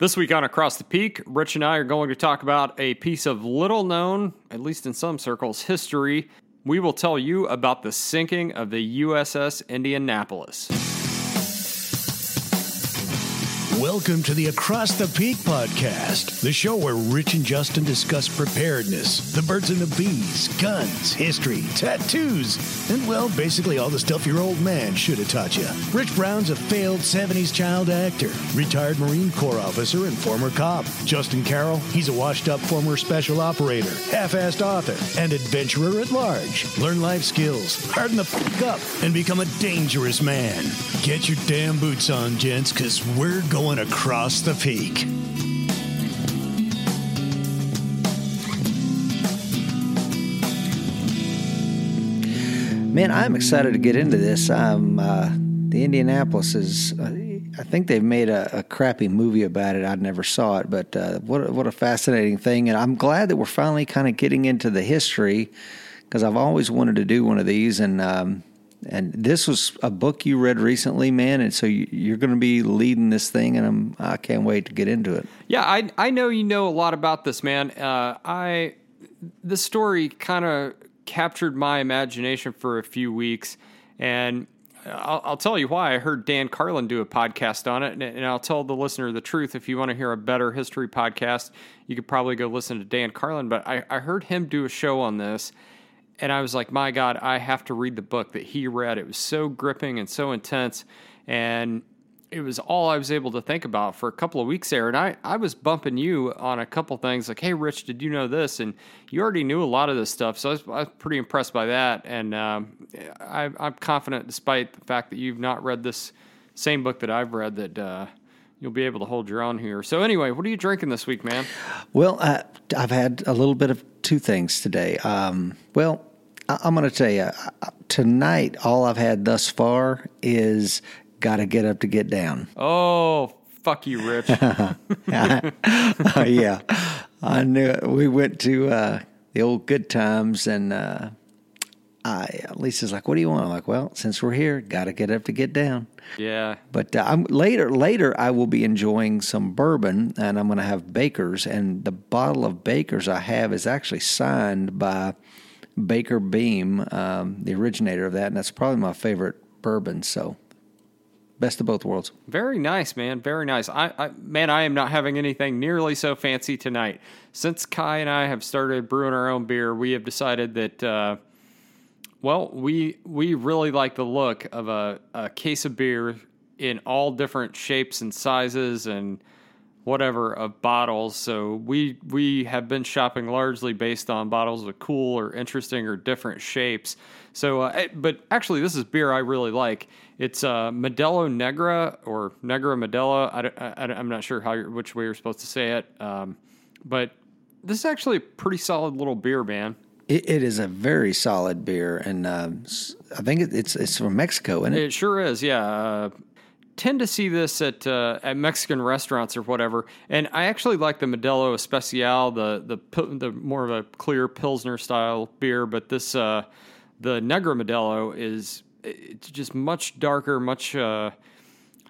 This week on Across the Peak, Rich and I are going to talk about a piece of little-known, at least in some circles, history. We will tell you about the sinking of the USS Indianapolis. Welcome to the Across the Peak podcast, the show where Rich and Justin discuss preparedness, the birds and the bees, guns, history, tattoos, and, well, basically all the stuff your old man should have taught you. Rich Brown's a failed 70s child actor, retired Marine Corps officer, and former cop. Justin Carroll, he's a washed-up former special operator, half-assed author, and adventurer at large. Learn life skills, harden the f*** up, and become a dangerous man. Get your damn boots on, gents, because we're going across the peak. Man, I'm excited to get into this. The Indianapolis is, I think they've made a crappy movie about it. I never saw it, but what a fascinating thing. And I'm glad that we're finally kind of getting into the history, because I've always wanted to do one of these. And this was a book you read recently, man, and so you're going to be leading this thing, and I can't wait to get into it. Yeah, I know you know a lot about this, man. This story kind of captured my imagination for a few weeks, and I'll tell you why. I heard Dan Carlin do a podcast on it, and I'll tell the listener the truth. If you want to hear a better history podcast, you could probably go listen to Dan Carlin, but I heard him do a show on this. And I was like, my God, I have to read the book that he read. It was so gripping and so intense. And it was all I was able to think about for a couple of weeks there. And I was bumping you on a couple things like, hey, Rich, did you know this? And you already knew a lot of this stuff. So I was pretty impressed by that. And I'm confident, despite the fact that you've not read this same book that I've read, that you'll be able to hold your own here. So anyway, what are you drinking this week, man? Well, I've had a little bit of two things today. I'm going to tell you, tonight, all I've had thus far is Gotta Get Up to Get Down. Oh, fuck you, Rich. Yeah. I knew it. We went to the old Good Times, and Lisa's like, what do you want? I'm like, well, since we're here, gotta get up to get down. Yeah. But later, I will be enjoying some bourbon, and I'm going to have Baker's, and the bottle of Baker's I have is actually signed by Baker Beam, the originator of that, and that's probably my favorite bourbon. So, best of both worlds. Very nice, man. Very nice. I am not having anything nearly so fancy tonight. Since Kai and I have started brewing our own beer, we have decided that, we really like the look of a case of beer in all different shapes and sizes and whatever of bottles. So we have been shopping largely based on bottles with cool or interesting or different shapes. So, but actually this is beer I really like. It's Modelo Negra or Negra Modelo. I'm not sure which way you're supposed to say it. But this is actually a pretty solid little beer, man. It is a very solid beer. And I think it's from Mexico, isn't it? It sure is. Yeah. Tend to see this at Mexican restaurants or whatever, and I actually like the Modelo Especial, the more of a clear Pilsner style beer, but this the Negra Modelo it's just much darker, much I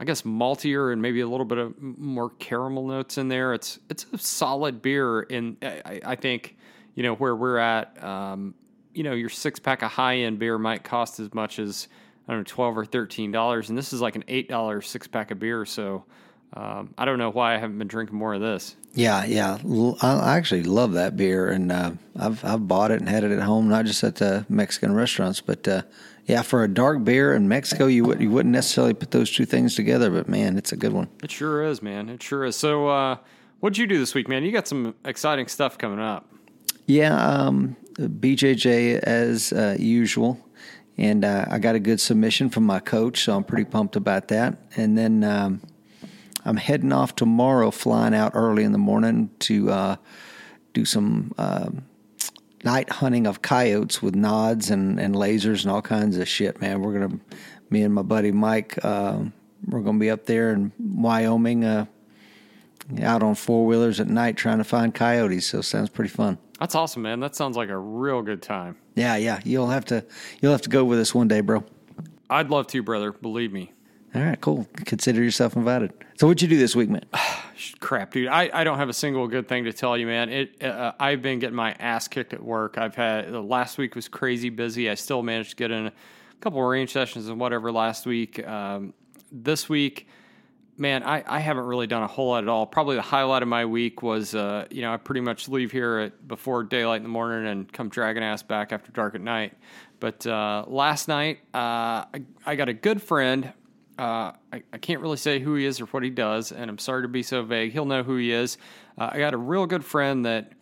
guess maltier, and maybe a little bit of more caramel notes in there. It's a solid beer, and I think, you know, where we're at, your 6-pack of high end beer might cost as much as, I don't know, $12 or $13, and this is like an $8 6-pack of beer, so I don't know why I haven't been drinking more of this. Yeah. I actually love that beer, and I've bought it and had it at home, not just at the Mexican restaurants, but yeah, for a dark beer in Mexico, you wouldn't necessarily put those two things together, but man, it's a good one. It sure is, man. It sure is. So what'd you do this week, man? You got some exciting stuff coming up. Yeah, BJJ as usual. And I got a good submission from my coach, so I'm pretty pumped about that. And then I'm heading off tomorrow, flying out early in the morning to do some night hunting of coyotes with nods and lasers and all kinds of shit, man. Me and my buddy Mike, we're going to be up there in Wyoming, out on four-wheelers at night trying to find coyotes, so it sounds pretty fun. That's awesome, man. That sounds like a real good time. Yeah. You'll have to go with us one day, bro. I'd love to, brother. Believe me. All right, cool. Consider yourself invited. So what'd you do this week, man? crap, dude. I don't have a single good thing to tell you, man. I've been getting my ass kicked at work. Last week was crazy busy. I still managed to get in a couple of range sessions and whatever last week. This week, man, I haven't really done a whole lot at all. Probably the highlight of my week was, I pretty much leave here before daylight in the morning and come dragging ass back after dark at night. But last night, I got a good friend. I can't really say who he is or what he does, and I'm sorry to be so vague. He'll know who he is. I got a real good friend that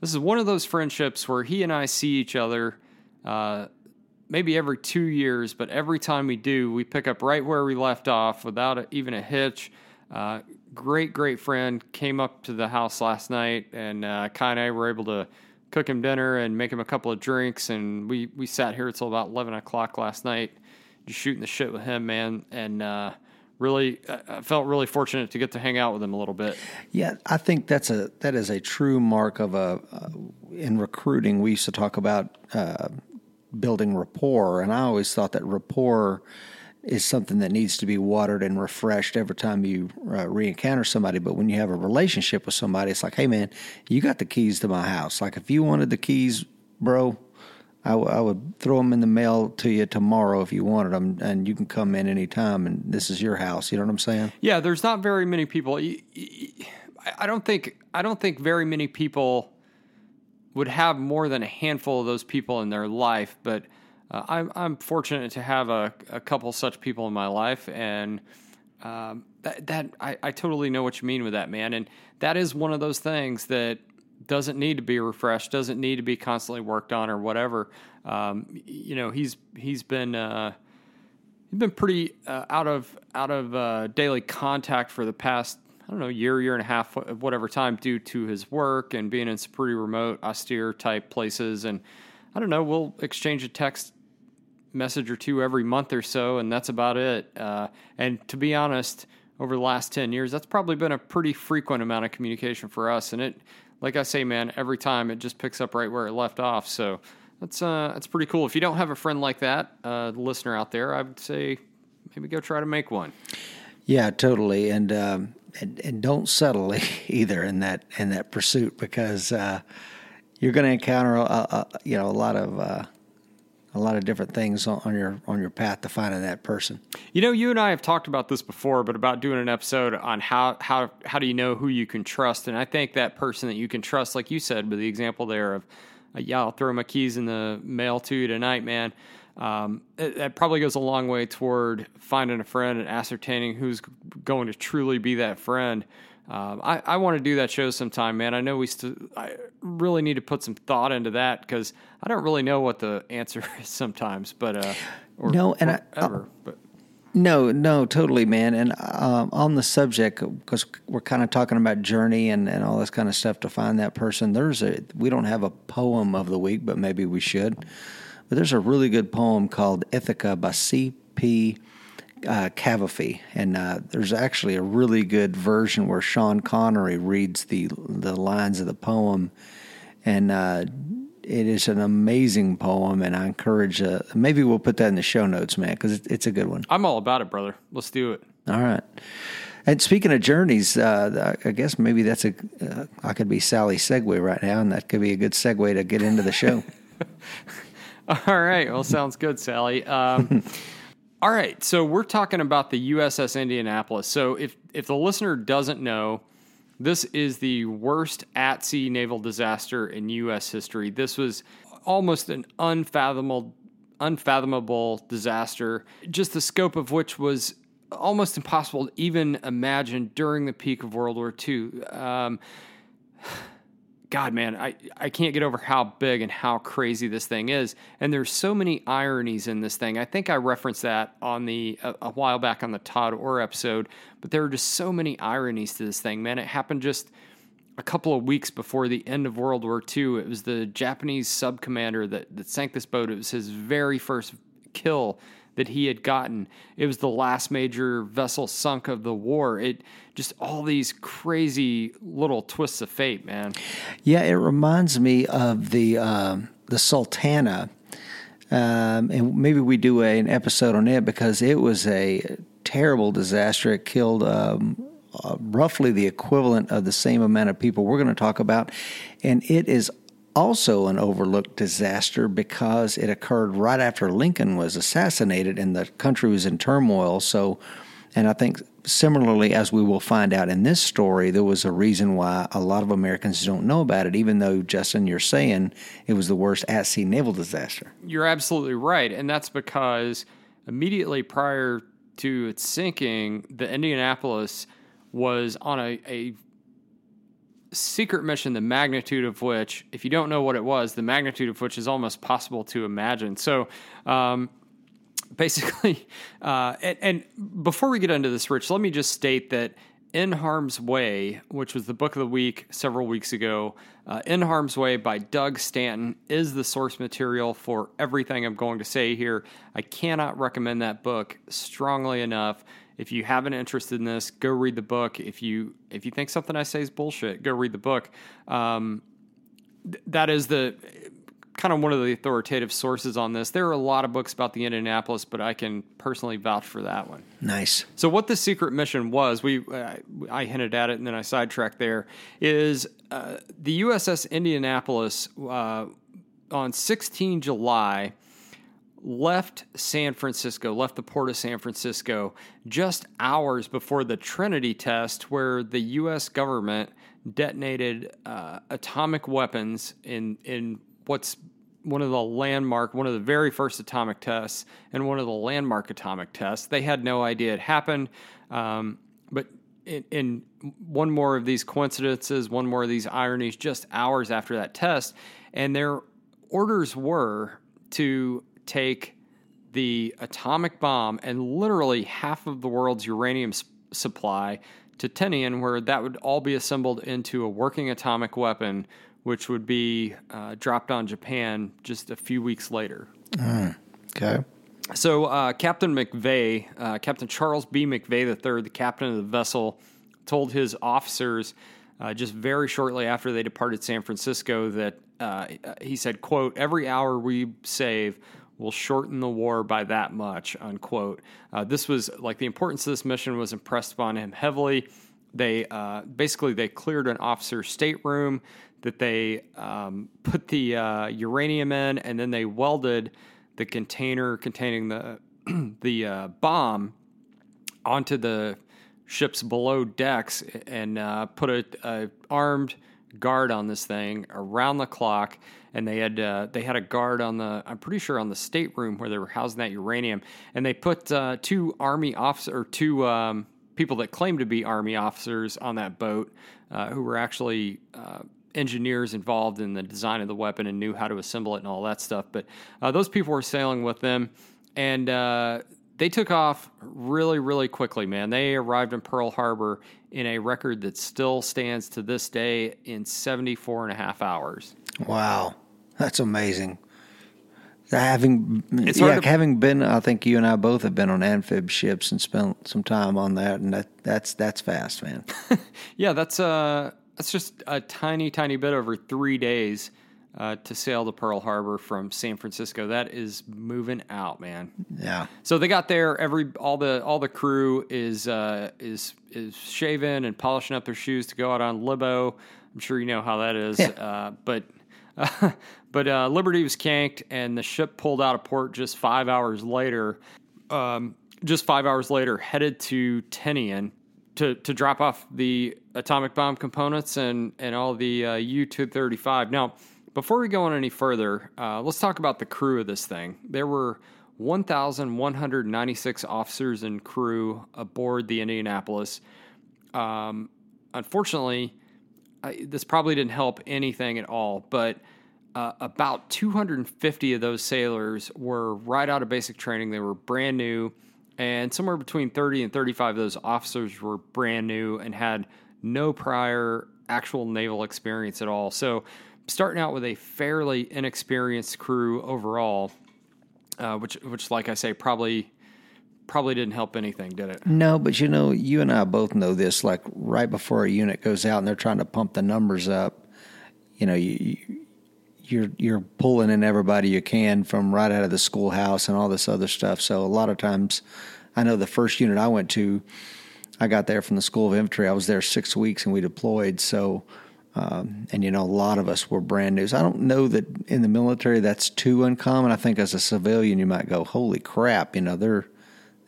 this is one of those friendships where he and I see each other maybe every 2 years, but every time we do, we pick up right where we left off without even a hitch. Great friend came up to the house last night, and Kai and I were able to cook him dinner and make him a couple of drinks, and we sat here until about 11 o'clock last night. Shooting the shit with him, man, and really, I felt really fortunate to get to hang out with him a little bit. Yeah, I think that is a true mark of in recruiting. We used to talk about building rapport, and I always thought that rapport is something that needs to be watered and refreshed every time you re-encounter somebody. But when you have a relationship with somebody, it's like, hey, man, you got the keys to my house. Like, if you wanted the keys, bro, I would throw them in the mail to you tomorrow if you wanted them, and you can come in any time, and this is your house. You know what I'm saying? Yeah, there's not very many people. I don't think very many people would have more than a handful of those people in their life, but I'm fortunate to have a couple such people in my life, and I totally know what you mean with that, man. And that is one of those things that doesn't need to be refreshed, doesn't need to be constantly worked on or whatever. He's been pretty out of daily contact for the past, I don't know, year and a half, whatever time, due to his work and being in some pretty remote, austere type places. And I don't know, we'll exchange a text message or two every month or so, and that's about it. And to be honest, over the last 10 years, that's probably been a pretty frequent amount of communication for us. And it, like I say, man, every time it just picks up right where it left off. So that's pretty cool. If you don't have a friend like that, the listener out there, I would say maybe go try to make one. Yeah, totally. And don't settle either in that pursuit, because you're going to encounter a lot of different things on your path to finding that person. You know, you and I have talked about this before, but about doing an episode on how do you know who you can trust? And I think that person that you can trust, like you said, with the example there of, yeah, I'll throw my keys in the mail to you tonight, man. That probably goes a long way toward finding a friend and ascertaining who's going to truly be that friend. I want to do that show sometime, man. I know I really need to put some thought into that, because I don't really know what the answer is sometimes. But no, totally, man. And on the subject, because we're kind of talking about journey and all this kind of stuff to find that person. We don't have a poem of the week, but maybe we should. But there's a really good poem called Ithaca by C.P. Cavafy, and there's actually a really good version where Sean Connery reads the lines of the poem, and it is an amazing poem, and I encourage, maybe we'll put that in the show notes, man, because it's a good one. I'm all about it, brother. Let's do it. All right. And speaking of journeys, I guess maybe that's I could be Sally Segway right now, and that could be a good segue to get into the show. All right. Well, sounds good, Sally. All right, so we're talking about the USS Indianapolis. So if the listener doesn't know, this is the worst at-sea naval disaster in U.S. history. This was almost an unfathomable disaster, just the scope of which was almost impossible to even imagine during the peak of World War II. God, man, I can't get over how big and how crazy this thing is. And there's so many ironies in this thing. I think I referenced that on a while back on the Todd Orr episode, but there are just so many ironies to this thing, man. It happened just a couple of weeks before the end of World War II. It was the Japanese sub commander that sank this boat. It was his very first kill that he had gotten. It was the last major vessel sunk of the war. It just all these crazy little twists of fate, man. Yeah, it reminds me of the Sultana, and maybe we do an episode on it, because it was a terrible disaster. It killed roughly the equivalent of the same amount of people we're going to talk about. And it is also an overlooked disaster because it occurred right after Lincoln was assassinated and the country was in turmoil. So, and I think similarly, as we will find out in this story, there was a reason why a lot of Americans don't know about it, even though, Justin, you're saying it was the worst at-sea naval disaster. You're absolutely right, and that's because immediately prior to its sinking, the Indianapolis was on a secret mission, the magnitude of which, if you don't know what it was, the magnitude of which is almost possible to imagine. So, basically, and before we get into this, Rich, let me just state that In Harm's Way, which was the book of the week several weeks ago, In Harm's Way by Doug Stanton is the source material for everything I'm going to say here. I cannot recommend that book strongly enough. If you have an interest in this, go read the book. If you think something I say is bullshit, go read the book. That is the kind of one of the authoritative sources on this. There are a lot of books about the Indianapolis, but I can personally vouch for that one. Nice. So what the secret mission was, I hinted at it and then I sidetracked there, is the USS Indianapolis on 16 July left San Francisco, left the port of San Francisco just hours before the Trinity test where the U.S. government detonated atomic weapons in what's one of the very first atomic tests and one of the landmark atomic tests. They had no idea it happened. But in one more of these coincidences, one more of these ironies, just hours after that test, and their orders were to take the atomic bomb and literally half of the world's uranium supply to Tinian, where that would all be assembled into a working atomic weapon, which would be dropped on Japan just a few weeks later. Okay. So Captain McVay, Captain Charles B. McVay III, the captain of the vessel, told his officers just very shortly after they departed San Francisco that he said, quote, "Every hour we save will shorten the war by that much," unquote. This was, like, the importance of this mission was impressed upon him heavily. They they cleared an officer's stateroom that they put the uranium in, and then they welded the container containing the bomb onto the ship's below decks and put a armed guard on this thing around the clock. And they had a guard on the, I'm pretty sure, on the stateroom where they were housing that uranium. And they put two Army officers, or two people that claimed to be Army officers on that boat who were actually engineers involved in the design of the weapon and knew how to assemble it and all that stuff. But those people were sailing with them, and they took off really, really quickly, man. They arrived in Pearl Harbor in a record that still stands to this day in 74 and a half hours. Wow. That's amazing. Having been, I think you and I both have been on amphib ships and spent some time on that, and that's fast, man. Yeah, that's just a tiny, tiny bit over 3 days to sail to Pearl Harbor from San Francisco. That is moving out, man. Yeah. So they got there. All the crew is shaving and polishing up their shoes to go out on Libo. I'm sure you know how that is. Yeah. But Liberty was canked, and the ship pulled out of port just 5 hours later. Headed to Tinian to drop off the atomic bomb components and all the U-235. Now, before we go on any further, let's talk about the crew of this thing. There were 1,196 officers and crew aboard the Indianapolis. Unfortunately, this probably didn't help anything at all, but about 250 of those sailors were right out of basic training. They were brand new, and somewhere between 30 and 35 of those officers were brand new and had no prior actual naval experience at all. So starting out with a fairly inexperienced crew overall, which like I say, probably didn't help anything, did it? No, but you and I both know this, like right before a unit goes out and they're trying to pump the numbers up, you're pulling in everybody you can from right out of the schoolhouse and all this other stuff. So a lot of times, I know the first unit I went to, I got there from the School of Infantry. I was there 6 weeks and we deployed. So, and you know, a lot of us were brand new. So I don't know that in the military that's too uncommon. I think as a civilian, you might go, holy crap, you know, they're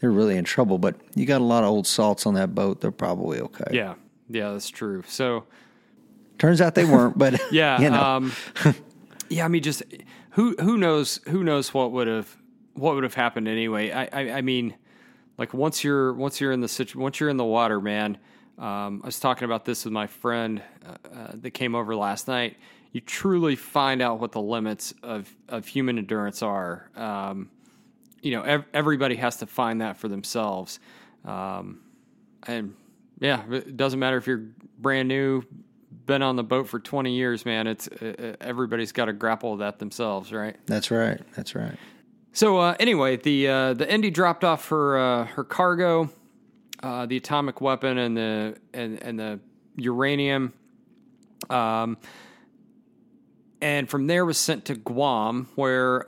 really in trouble. But you got a lot of old salts on that boat. They're probably okay. Yeah. Yeah, that's true. So turns out they weren't, but yeah, you know. Yeah. I mean, just who knows what would have happened anyway. I mean, like once you're in the water, man. I was talking about this with my friend that came over last night. You truly find out what the limits of human endurance are. You know, everybody has to find that for themselves. And yeah, it doesn't matter if you're brand new, been on the boat for 20 years, man. It's everybody's got to grapple with that themselves, right? That's right. That's right. So anyway, the Indy dropped off her cargo, the atomic weapon, and the uranium, and from there was sent to Guam, where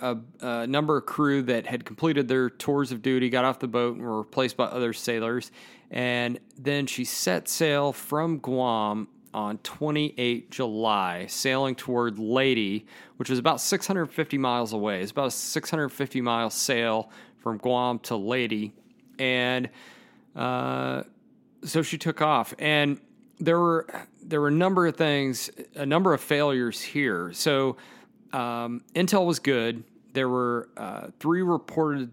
a number of crew that had completed their tours of duty got off the boat and were replaced by other sailors. And then she set sail from Guam on 28 July, sailing toward Leyte, which was about 650 miles away. It's about a 650-mile sail from Guam to Leyte. And so she took off. And there were a number of failures here. So intel was good. There were three reported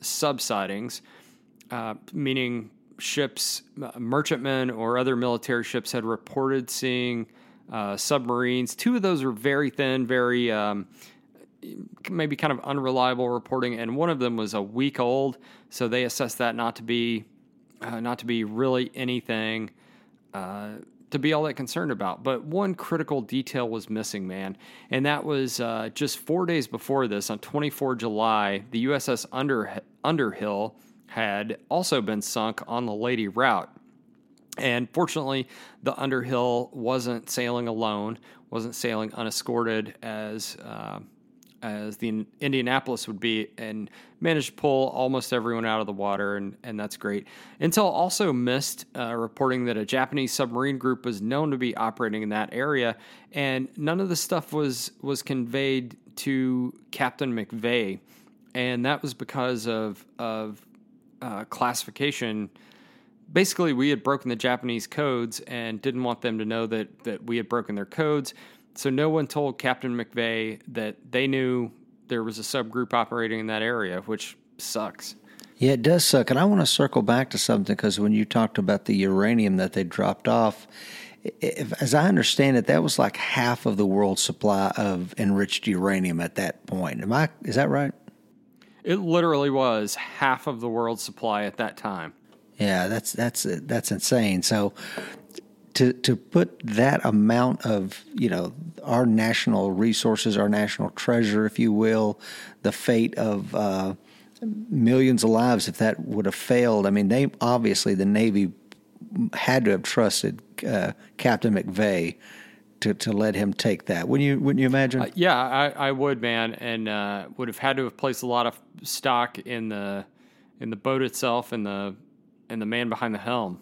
subsidings, meaning ships, merchantmen or other military ships had reported seeing submarines. Two of those were very thin, very maybe kind of unreliable reporting, and one of them was a week old. So they assessed that not to be really anything to be all that concerned about. But one critical detail was missing, man, and that was just 4 days before this, on 24 July, the USS Underhill had also been sunk on the Leyte route. And fortunately, the Underhill wasn't sailing alone, wasn't sailing unescorted as the Indianapolis would be, and managed to pull almost everyone out of the water, and that's great. Intel also missed reporting that a Japanese submarine group was known to be operating in that area, and none of the stuff was conveyed to Captain McVay, and that was because of classification. Basically, we had broken the Japanese codes and didn't want them to know that we had broken their codes. So no one told Captain McVay that they knew there was a subgroup operating in that area, which sucks. Yeah, it does suck. And I want to circle back to something, because when you talked about the uranium that they dropped off, as I understand it, that was like half of the world's supply of enriched uranium at that point. Is that right? It literally was half of the world's supply at that time. Yeah, that's insane. So to put that amount of, you know, our national resources, our national treasure, if you will, the fate of millions of lives, if that would have failed, I mean, they obviously the Navy had to have trusted Captain McVay to let him take that. Wouldn't you imagine? Yeah, I would, man, and would have had to have placed a lot of stock in the boat itself and the man behind the helm.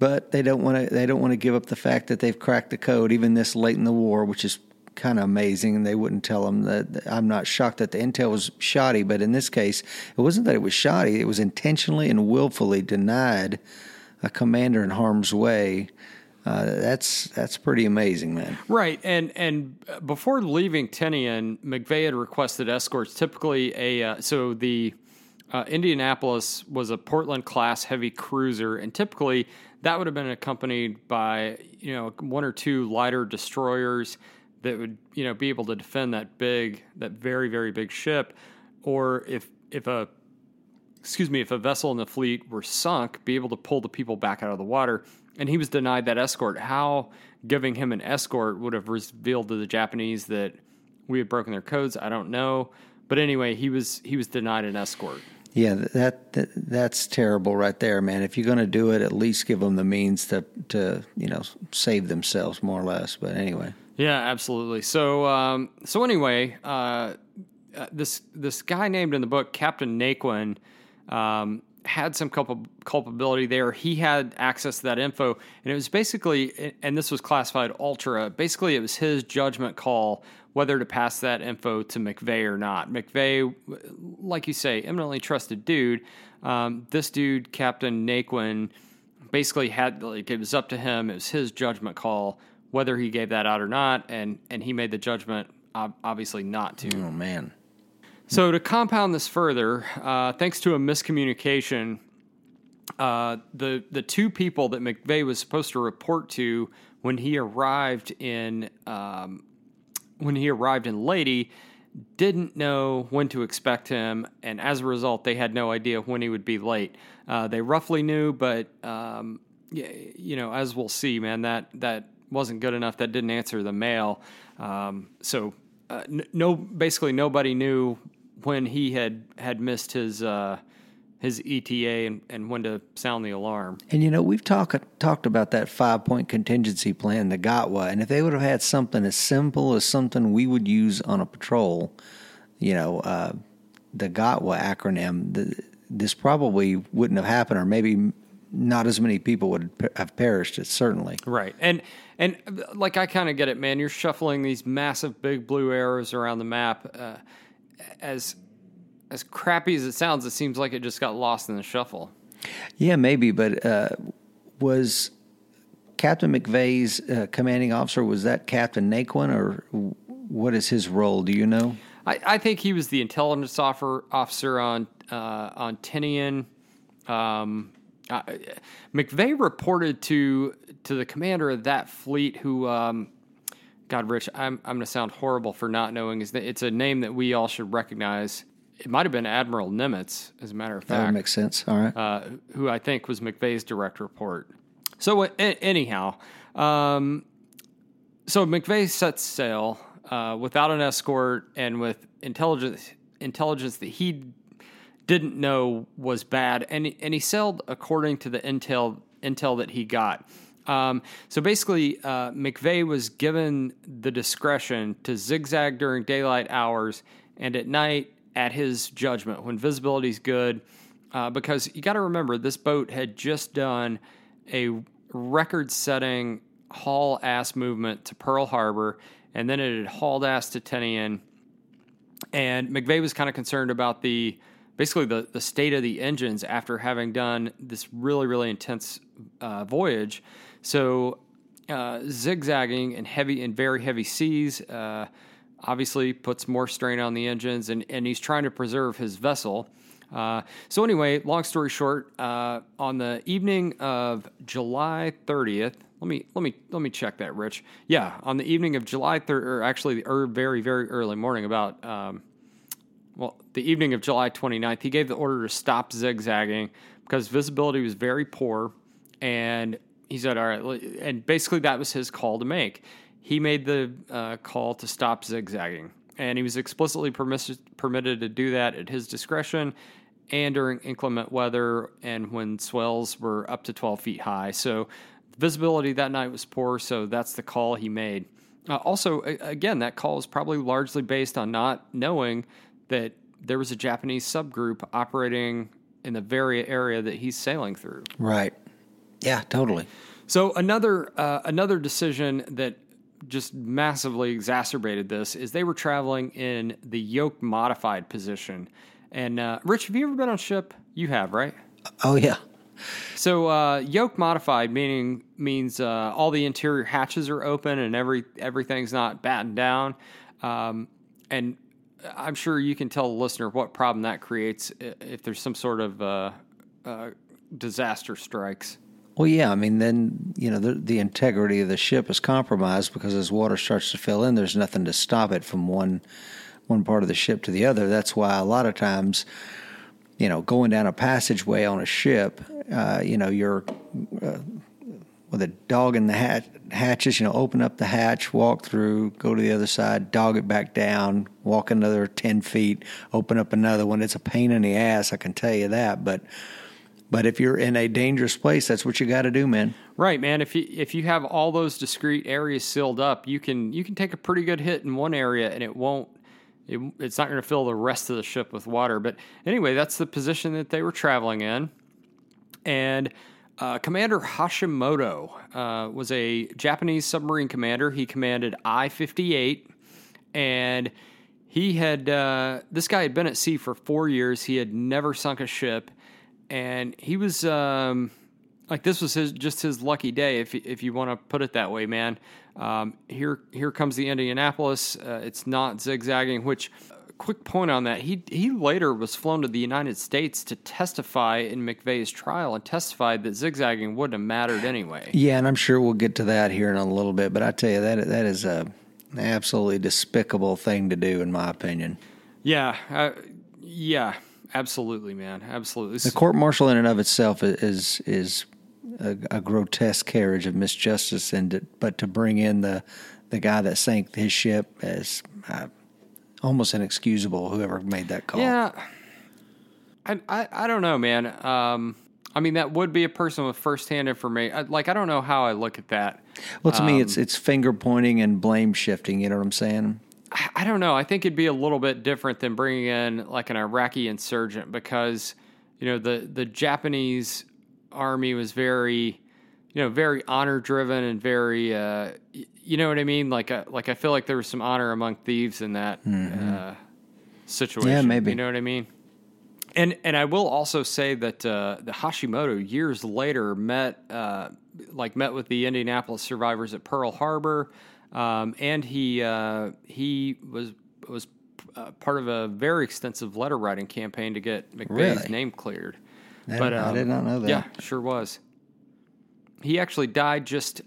But they don't want to give up the fact that they've cracked the code even this late in the war, which is kind of amazing, and they wouldn't tell them that. I'm not shocked that the intel was shoddy, but in this case, it wasn't that it was shoddy. It was intentionally and willfully denied a commander in harm's way. That's pretty amazing, man. Right, and before leaving Tinian, McVay had requested escorts. Typically, the Indianapolis was a Portland-class heavy cruiser, and typically that would have been accompanied by, you know, one or two lighter destroyers that would, you know, be able to defend that very, very big ship, or if a vessel in the fleet were sunk, be able to pull the people back out of the water. And he was denied that escort. How giving him an escort would have revealed to the Japanese that we had broken their codes, I don't know. But anyway, he was denied an escort. Yeah, that's terrible right there, man. If you're going to do it, at least give them the means to you know, save themselves, more or less. But anyway. Yeah, absolutely. So anyway, this guy named in the book Captain Naquin, had some culpability there. He had access to that info, and it was basically, and this was classified ultra, basically it was his judgment call whether to pass that info to McVay or not. McVay, like you say, eminently trusted dude. This dude, Captain Naquin, basically had, like, it was up to him. It was his judgment call whether he gave that out or not, and he made the judgment, obviously, not to. Oh, man. So to compound this further, thanks to a miscommunication, the two people that McVay was supposed to report to when he arrived in Leyte didn't know when to expect him, and as a result, they had no idea when he would be late. They roughly knew, but you know, as we'll see, man, that wasn't good enough. That didn't answer the mail. Basically nobody knew when he had missed his ETA and when to sound the alarm. And, you know, we've talked about that 5-point contingency plan, the GOTWA, and if they would have had something as simple as something we would use on a patrol, you know, the GOTWA acronym, this probably wouldn't have happened, or maybe not as many people would have perished, it certainly. Right. And like, I kind of get it, man. You're shuffling these massive big blue arrows around the map. As crappy as it sounds, it seems like it just got lost in the shuffle. Yeah, maybe, but was Captain McVay's commanding officer, was that Captain Naquin, or what is his role? Do you know? I think he was the intelligence officer on Tinian. McVay reported to the commander of that fleet, who, God, Rich, I'm going to sound horrible for not knowing his name. It's a name that we all should recognize. It might have been Admiral Nimitz, as a matter of fact. That would make sense. All right. Who I think was McVay's direct report. So anyhow, so McVay sets sail without an escort and with intelligence that he didn't know was bad, and he sailed according to the intel that he got. So basically, McVay was given the discretion to zigzag during daylight hours and at night, at his judgment, when visibility's good, because you got to remember, this boat had just done a record-setting haul ass movement to Pearl Harbor, and then it had hauled ass to Tinian, and McVay was kind of concerned about the state of the engines after having done this really, really intense voyage. So zigzagging in heavy and very heavy seas, obviously puts more strain on the engines, and he's trying to preserve his vessel. So anyway, long story short, on the evening of July 30th, let me check that, Rich. Yeah, on the evening of July 3rd, or actually the very, very early morning, about the evening of July 29th, he gave the order to stop zigzagging because visibility was very poor, and he said, all right, and basically that was his call to make. He made the call to stop zigzagging, and he was explicitly permitted to do that at his discretion and during inclement weather and when swells were up to 12 feet high. So visibility that night was poor, so that's the call he made. Again, that call is probably largely based on not knowing that there was a Japanese subgroup operating in the very area that he's sailing through. Right. Yeah, totally. So another decision that just massively exacerbated this is they were traveling in the yoke modified position. And Rich, have you ever been on ship? You have, right? Oh yeah. So yoke modified means all the interior hatches are open and everything's not battened down. And I'm sure you can tell the listener what problem that creates if there's some sort of disaster strikes. Well, yeah, I mean, then, you know, the integrity of the ship is compromised because as water starts to fill in, there's nothing to stop it from one part of the ship to the other. That's why a lot of times, you know, going down a passageway on a ship, you know, you're with a dog in the hatches, you know, open up the hatch, walk through, go to the other side, dog it back down, walk another 10 feet, open up another one. It's a pain in the ass, I can tell you that, But if you're in a dangerous place, that's what you got to do, man. Right, man. If you have all those discrete areas sealed up, you can take a pretty good hit in one area, and it won't It's not going to fill the rest of the ship with water. But anyway, that's the position that they were traveling in. And Commander Hashimoto was a Japanese submarine commander. He commanded I-58, and he had this guy had been at sea for 4 years. He had never sunk a ship, and he was like, this was his lucky day, if you want to put it that way, man. Here comes the Indianapolis. It's not zigzagging. Which, quick point on that, he later was flown to the United States to testify in McVay's trial and testified that zigzagging wouldn't have mattered anyway. Yeah, and I'm sure we'll get to that here in a little bit. But I tell you, that is an absolutely despicable thing to do, in my opinion. Yeah, absolutely, man, absolutely. The court-martial in and of itself is a grotesque carriage of misjustice, but to bring in the guy that sank his ship is almost inexcusable. Whoever made that call, yeah, I don't know, man. I mean, that would be a person with firsthand information. Like, I don't know how I look at that. Well, to me, it's finger pointing and blame shifting. You know what I'm saying? I don't know. I think it'd be a little bit different than bringing in like an Iraqi insurgent, because you know the Japanese Army was very, you know, very honor driven and very, you know what I mean? Like I feel like there was some honor among thieves in that situation. Yeah, maybe. You know what I mean? And I will also say that the Hashimoto years later met with the Indianapolis survivors at Pearl Harbor, and he was part of a very extensive letter writing campaign to get McVay's name cleared. I did not know that. Yeah, sure was. He actually died just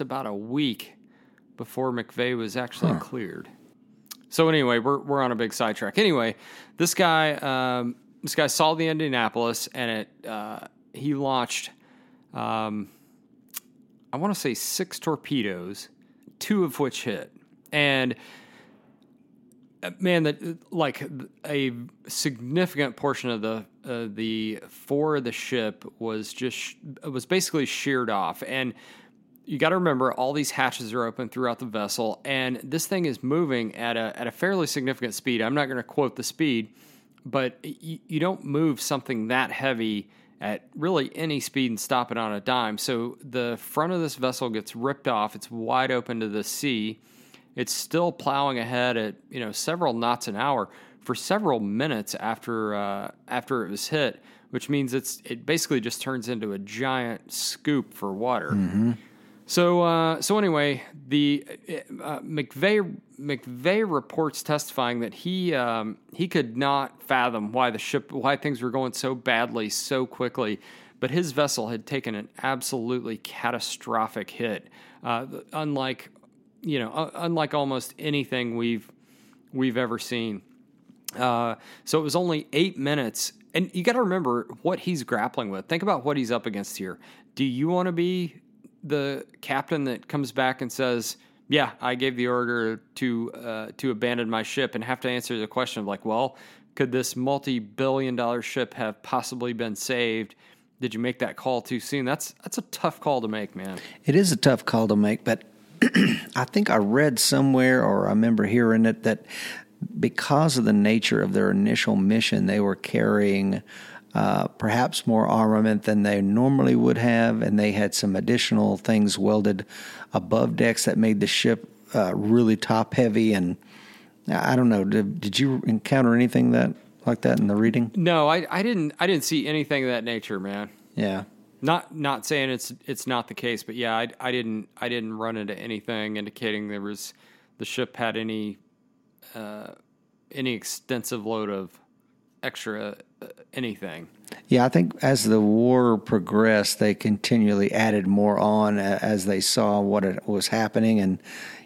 about a week before McVay was actually cleared. So anyway, we're on a big sidetrack. Anyway, this guy saw the Indianapolis, and he launched, I want to say 6 torpedoes, 2 of which hit, and man, that like a significant portion of the fore of the ship was basically sheared off. And you got to remember, all these hatches are open throughout the vessel, and this thing is moving at a fairly significant speed. I'm not going to quote the speed, but you don't move something that heavy at really any speed and stop it on a dime. So the front of this vessel gets ripped off. It's wide open to the sea. It's still plowing ahead at, you know, several knots an hour for several minutes after it was hit, which means it basically just turns into a giant scoop for water. Mm-hmm. So anyway, the McVay reports testifying that he could not fathom why things were going so badly so quickly, but his vessel had taken an absolutely catastrophic hit, unlike almost anything we've ever seen. So it was only 8 minutes, and you got to remember what he's grappling with. Think about what he's up against here. Do you want to be the captain that comes back and says, yeah, I gave the order to abandon my ship, and have to answer the question of like, well, could this multi-billion-dollar ship have possibly been saved? Did you make that call too soon? That's a tough call to make, man. It is a tough call to make, but I think I read somewhere, or I remember hearing it, that because of the nature of their initial mission, they were carrying perhaps more armament than they normally would have, and they had some additional things welded above decks that made the ship really top heavy. And I don't know, did you encounter anything like that in the reading? No, I didn't see anything of that nature, man. Yeah, not saying it's not the case, but yeah, I didn't run into anything indicating the ship had any extensive load of extra anything. Yeah, I think as the war progressed, they continually added more on as they saw what was happening. And,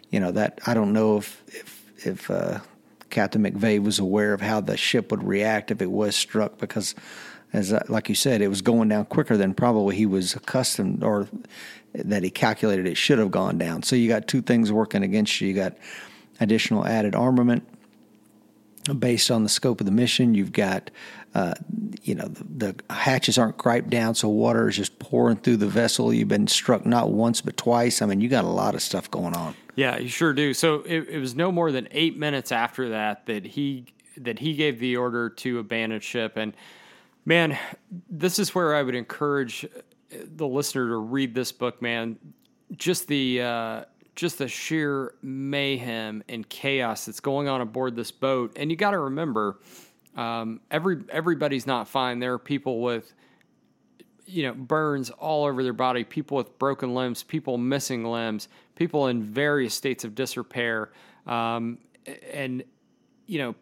you know, that I don't know if Captain McVay was aware of how the ship would react if it was struck, because, like you said, it was going down quicker than probably he was accustomed, or that he calculated it should have gone down. So you got two things working against you. You got additional added armament, based on the scope of the mission. You've got, the hatches aren't griped down, so water is just pouring through the vessel. You've been struck not once but twice. I mean, you got a lot of stuff going on. Yeah, you sure do. So it was no more than 8 minutes after that he gave the order to abandon ship. And, man, this is where I would encourage the listener to read this book, man. Just the sheer mayhem and chaos that's going on aboard this boat. And you got to remember, everybody's not fine. There are people with, burns all over their body, people with broken limbs, people missing limbs, people in various states of disrepair, and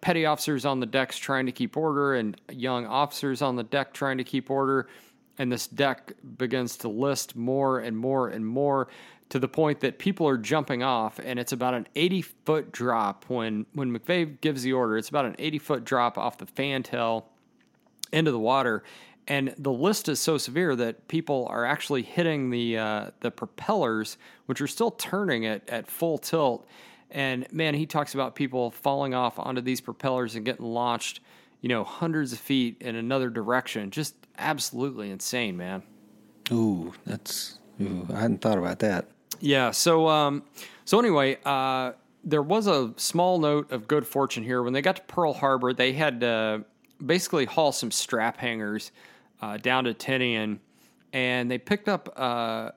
petty officers on the decks trying to keep order and young officers on the deck trying to keep order. And this deck begins to list more and more and more, to the point that people are jumping off, and it's about an 80-foot drop when McVay gives the order. It's about an 80-foot drop off the fantail into the water, and the list is so severe that people are actually hitting the propellers, which are still turning at full tilt. And, man, he talks about people falling off onto these propellers and getting launched, hundreds of feet in another direction. Just absolutely insane, man. Ooh, I hadn't thought about that. Yeah. So anyway, there was a small note of good fortune here. When they got to Pearl Harbor, they had to basically haul some strap hangers down to Tinian, and they picked up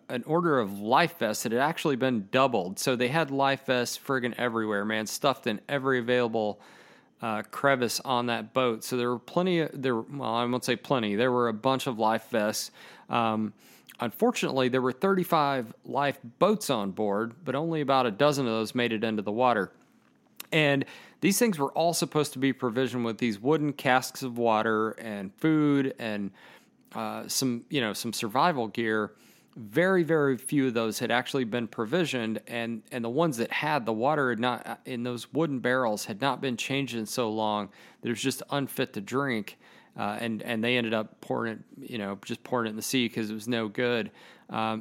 an order of life vests that had actually been doubled. So they had life vests friggin' everywhere, man, stuffed in every available crevice on that boat. So there were I won't say plenty. There were a bunch of life vests. Unfortunately, there were 35 lifeboats on board, but only about a dozen of those made it into the water. And these things were all supposed to be provisioned with these wooden casks of water and food and some survival gear. Very, very few of those had actually been provisioned, and the ones that had, the water had not, in those wooden barrels, had not been changed in so long that it was just unfit to drink. And they ended up pouring it in the sea because it was no good.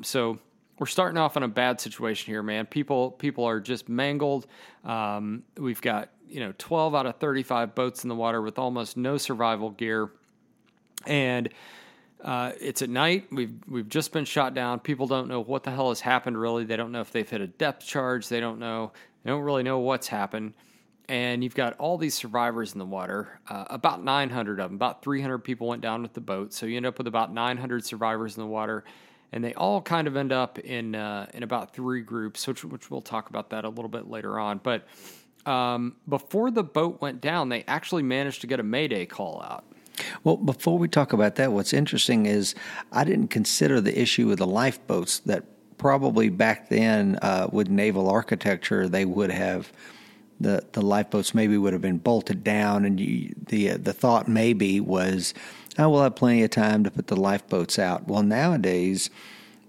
So we're starting off on a bad situation here, man. People are just mangled. We've got 12 out of 35 boats in the water with almost no survival gear, and it's at night. We've just been shot down. People don't know what the hell has happened. Really, they don't know if they've hit a depth charge. They don't really know what's happened. And you've got all these survivors in the water, about 900 of them. About 300 people went down with the boat, so you end up with about 900 survivors in the water, and they all kind of end up in about three groups, which we'll talk about that a little bit later on. But before the boat went down, they actually managed to get a mayday call out. Well, before we talk about that, what's interesting is I didn't consider the issue with the lifeboats that probably back then with naval architecture they would have. The lifeboats maybe would have been bolted down, and the thought maybe was, oh, we'll have plenty of time to put the lifeboats out. Well, nowadays,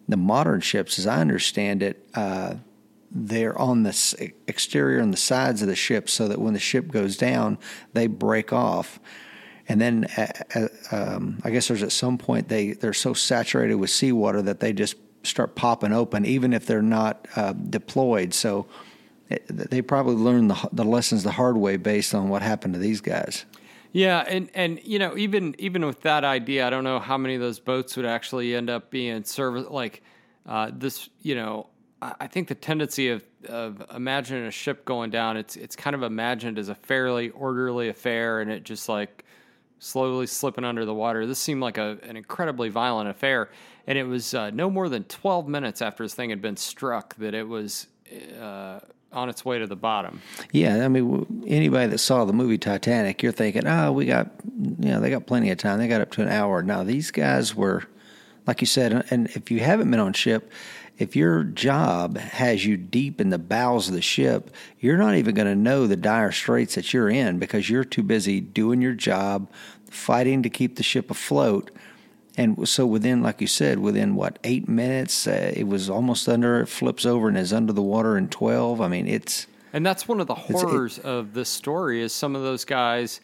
the modern ships, as I understand it, they're on the exterior on the sides of the ship so that when the ship goes down, they break off. And then I guess there's at some point they're so saturated with seawater that they just start popping open, even if they're not deployed. So they probably learned the lessons the hard way based on what happened to these guys. Yeah, and even with that idea, I don't know how many of those boats would actually end up being service. Like this, I think the tendency of imagining a ship going down, it's kind of imagined as a fairly orderly affair, and it just like slowly slipping under the water. This seemed like an incredibly violent affair, and it was no more than 12 minutes after this thing had been struck that it was on its way to the bottom. Yeah, I mean, anybody that saw the movie Titanic, you're thinking, oh, we got, they got plenty of time. They got up to an hour. Now, these guys were, like you said, and if you haven't been on ship, if your job has you deep in the bowels of the ship, you're not even going to know the dire straits that you're in because you're too busy doing your job, fighting to keep the ship afloat. And so within 8 minutes, it was almost under, it flips over and is under the water in 12. I mean, it's... And that's one of the horrors of this story is some of those guys,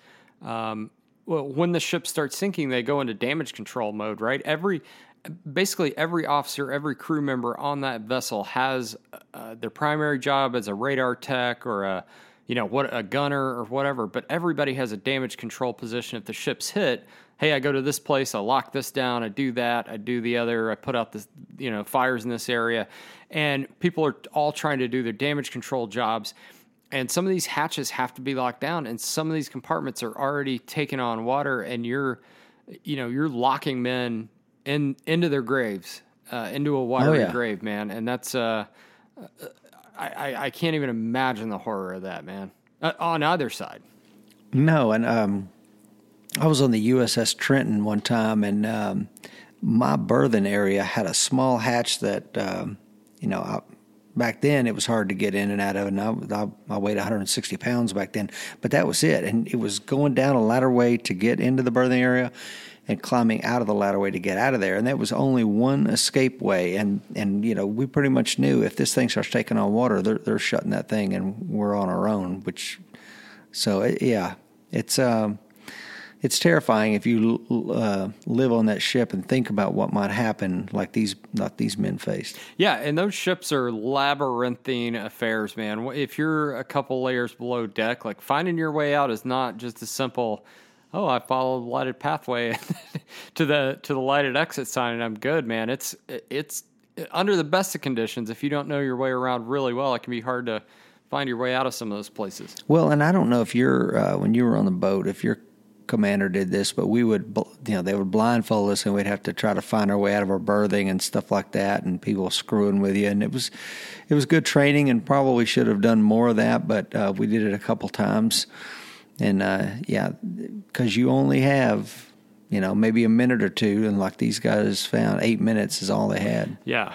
when the ship starts sinking, they go into damage control mode, right? Basically every officer, every crew member on that vessel has their primary job as a radar tech or a you know, what a gunner or whatever, but everybody has a damage control position. If the ship's hit, hey, I go to this place, I lock this down, I do that, I do the other, I put out this, you know, fires in this area. And people are all trying to do their damage control jobs. And some of these hatches have to be locked down, and some of these compartments are already taking on water, and you're locking men into their graves, into a watery grave, man. And that's, I can't even imagine the horror of that, man, on either side. No, and I was on the USS Trenton one time, and my berthing area had a small hatch that, back then, it was hard to get in and out of, and I weighed 160 pounds back then, but that was it. And it was going down a ladderway to get into the berthing area and climbing out of the ladderway to get out of there, and that was only one escape way. And you know, we pretty much knew if this thing starts taking on water, they're shutting that thing, and we're on our own. It's terrifying if you live on that ship and think about what might happen, like these men faced. Yeah, and those ships are labyrinthine affairs, man. If you're a couple layers below deck, like, finding your way out is not just a simple, oh, I followed the lighted pathway to the lighted exit sign and I'm good, man. It's under the best of conditions, if you don't know your way around really well, it can be hard to find your way out of some of those places. Well, and I don't know if you're when you were on the boat, if you're commander did this, but we would, they would blindfold us and we'd have to try to find our way out of our berthing and stuff like that, and people screwing with you. And it was good training, and probably should have done more of that, but we did it a couple times. And because you only have, maybe a minute or two, and like these guys found, 8 minutes is all they had. Yeah.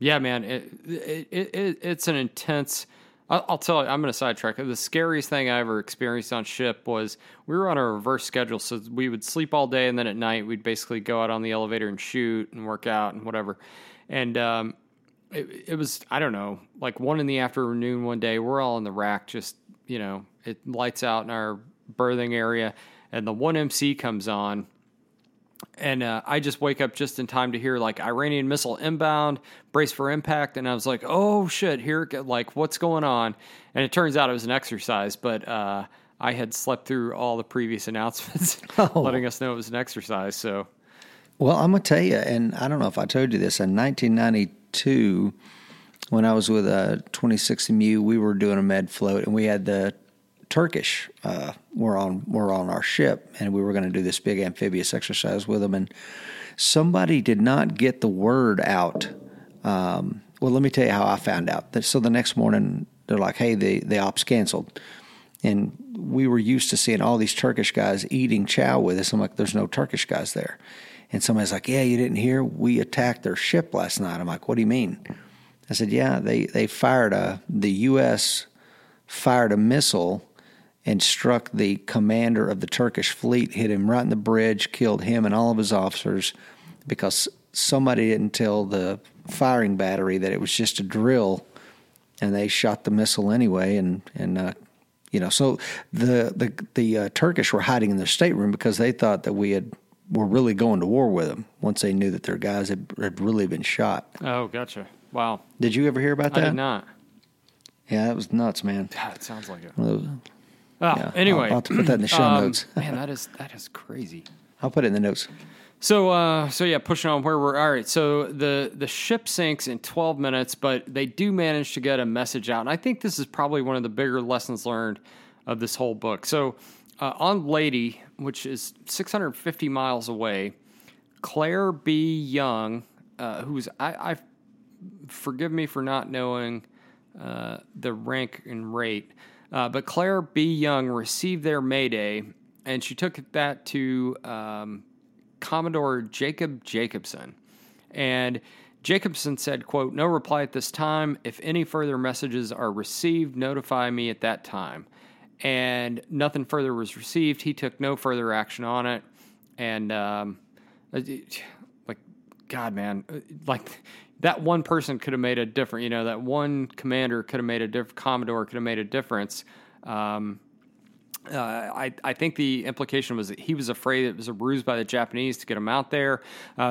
Yeah, man, it's an intense. I'll tell you, I'm going to sidetrack. The scariest thing I ever experienced on ship was, we were on a reverse schedule, so we would sleep all day, and then at night we'd basically go out on the elevator and shoot and work out and whatever. And it was, I don't know, like 1 p.m. one day, we're all in the rack, just, it lights out in our berthing area, and the one MC comes on. And I just wake up just in time to hear, like, Iranian missile inbound, brace for impact. And I was like, oh, shit, here, like, what's going on? And it turns out it was an exercise, but I had slept through all the previous announcements letting us know it was an exercise. So, well, I'm going to tell you, and I don't know if I told you this, in 1992, when I was with 26MU, we were doing a med float, and we had the Turkish were on our ship, and we were going to do this big amphibious exercise with them, and somebody did not get the word out. Well, let me tell you how I found out. So the next morning, they're like, hey, the ops canceled. And we were used to seeing all these Turkish guys eating chow with us. I'm like, there's no Turkish guys there. And somebody's like, yeah, you didn't hear? We attacked their ship last night. I'm like, what do you mean? I said, yeah, they fired the U.S. fired a missile and struck the commander of the Turkish fleet, hit him right in the bridge, killed him and all of his officers, because somebody didn't tell the firing battery that it was just a drill, and they shot the missile anyway. So the Turkish were hiding in their stateroom because they thought that we were really going to war with them once they knew that their guys had really been shot. Oh, gotcha. Wow. Did you ever hear about that? I did not. Yeah, that was nuts, man. God, it sounds like it. Anyway, I'll have to put that in the show notes. Man, that is crazy. I'll put it in the notes. So pushing on where we're. All right, so the ship sinks in 12 minutes, but they do manage to get a message out, and I think this is probably one of the bigger lessons learned of this whole book. So on Leyte, which is 650 miles away, Claire B. Young, who's I forgive me for not knowing the rank and rate. But Claire B. Young received their mayday, and she took that to Commodore Jacob Jacobson. And Jacobson said, quote, "No reply at this time. If any further messages are received, notify me at that time." And nothing further was received. He took no further action on it. And, God, man, that one person could have made a difference. That one commander could have made a difference. Commodore could have made a difference. I think the implication was that he was afraid it was a ruse by the Japanese to get him out there.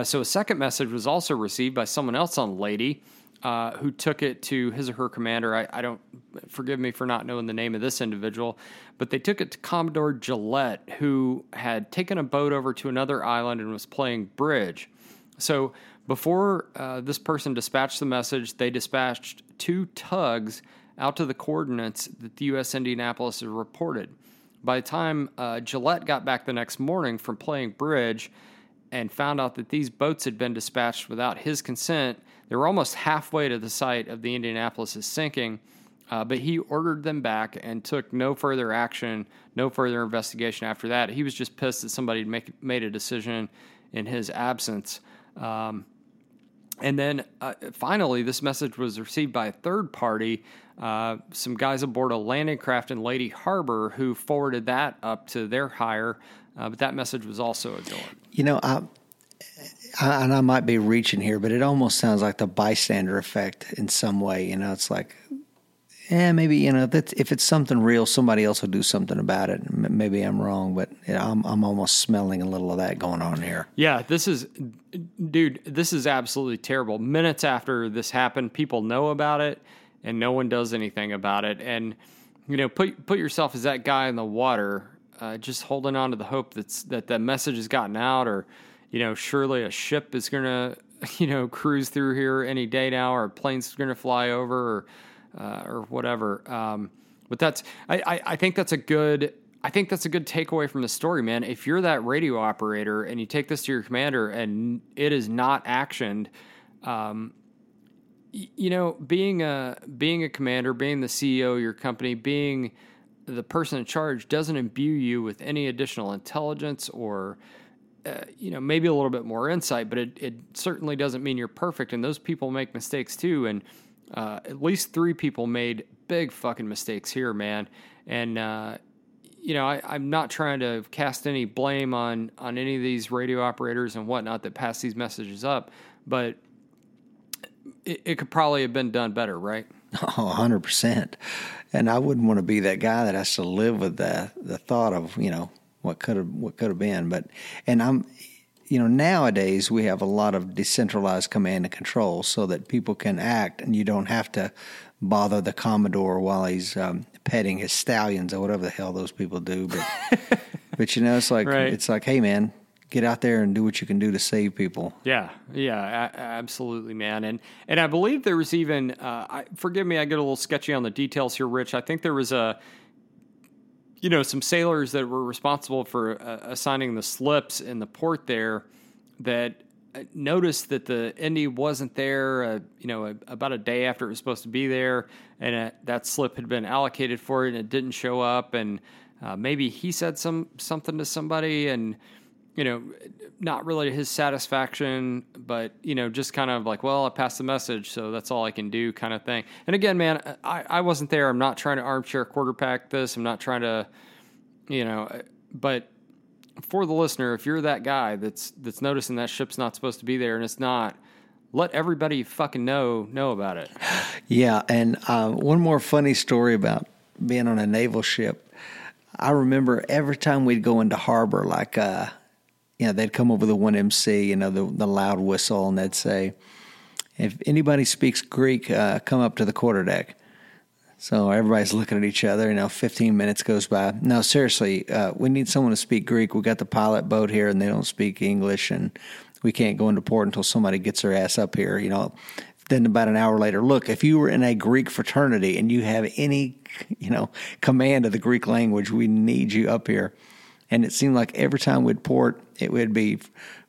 So a second message was also received by someone else on Leyte, who took it to his or her commander. I don't, forgive me for not knowing the name of this individual, but they took it to Commodore Gillette, who had taken a boat over to another island and was playing bridge. So before this person dispatched the message, they dispatched two tugs out to the coordinates that the U.S. Indianapolis had reported. By the time Gillette got back the next morning from playing bridge and found out that these boats had been dispatched without his consent, they were almost halfway to the site of the Indianapolis' sinking, but he ordered them back and took no further action, no further investigation after that. He was just pissed that somebody had made a decision in his absence. And then finally, this message was received by a third party, some guys aboard a landing craft in Leyte Harbor, who forwarded that up to their higher, but that message was also ignored. You know, I might be reaching here, but it almost sounds like the bystander effect in some way. You know, it's like, maybe, you know, that's, if it's something real, somebody else will do something about it. Maybe I'm wrong, but I'm almost smelling a little of that going on here. Yeah, this is absolutely terrible. Minutes after this happened, people know about it, and no one does anything about it. And, you know, put yourself as that guy in the water, just holding on to the hope that message has gotten out, or, you know, surely a ship is going to, you know, cruise through here any day now, or a plane's going to fly over, or whatever. But that's, I think that's a good, takeaway from the story, man. If you're that radio operator and you take this to your commander and it is not actioned, you know, being a commander, being the CEO of your company, being the person in charge doesn't imbue you with any additional intelligence or, you know, maybe a little bit more insight, but it certainly doesn't mean you're perfect. And those people make mistakes too. And, at least three people made big fucking mistakes here, man. And, you know, I'm not trying to cast any blame on any of these radio operators and whatnot that pass these messages up, but it could probably have been done better, right? Oh, 100%. And I wouldn't want to be that guy that has to live with the thought of, you know, what could have been. But, and I'm, you know, nowadays we have a lot of decentralized command and control so that people can act and you don't have to bother the Commodore while he's petting his stallions or whatever the hell those people do. But, but you know, it's like, right. It's like, hey, man, get out there and do what you can do to save people. Yeah, yeah, absolutely, man. And I believe there was even, forgive me, I get a little sketchy on the details here, Rich. I think there was you know, some sailors that were responsible for assigning the slips in the port there that noticed that the Indy wasn't there, you know, about a day after it was supposed to be there, and that slip had been allocated for it, and it didn't show up, and maybe he said something to somebody, and, you know, not really to his satisfaction, but, you know, just kind of like, well, I passed the message, so that's all I can do kind of thing. And again, man, I wasn't there. I'm not trying to armchair quarterback this. I'm not trying to, you know, but for the listener, if you're that guy that's noticing that ship's not supposed to be there and it's not, let everybody fucking know about it. Yeah, and one more funny story about being on a naval ship. I remember every time we'd go into harbor, like, you know, they'd come over the 1MC, you know, the loud whistle, and they'd say, if anybody speaks Greek, come up to the quarterdeck. So everybody's looking at each other, you know, 15 minutes goes by. No, seriously, we need someone to speak Greek. We got the pilot boat here, and they don't speak English, and we can't go into port until somebody gets their ass up here, you know. Then about an hour later, look, if you were in a Greek fraternity and you have any, you know, command of the Greek language, we need you up here. And it seemed like every time we'd port, it would be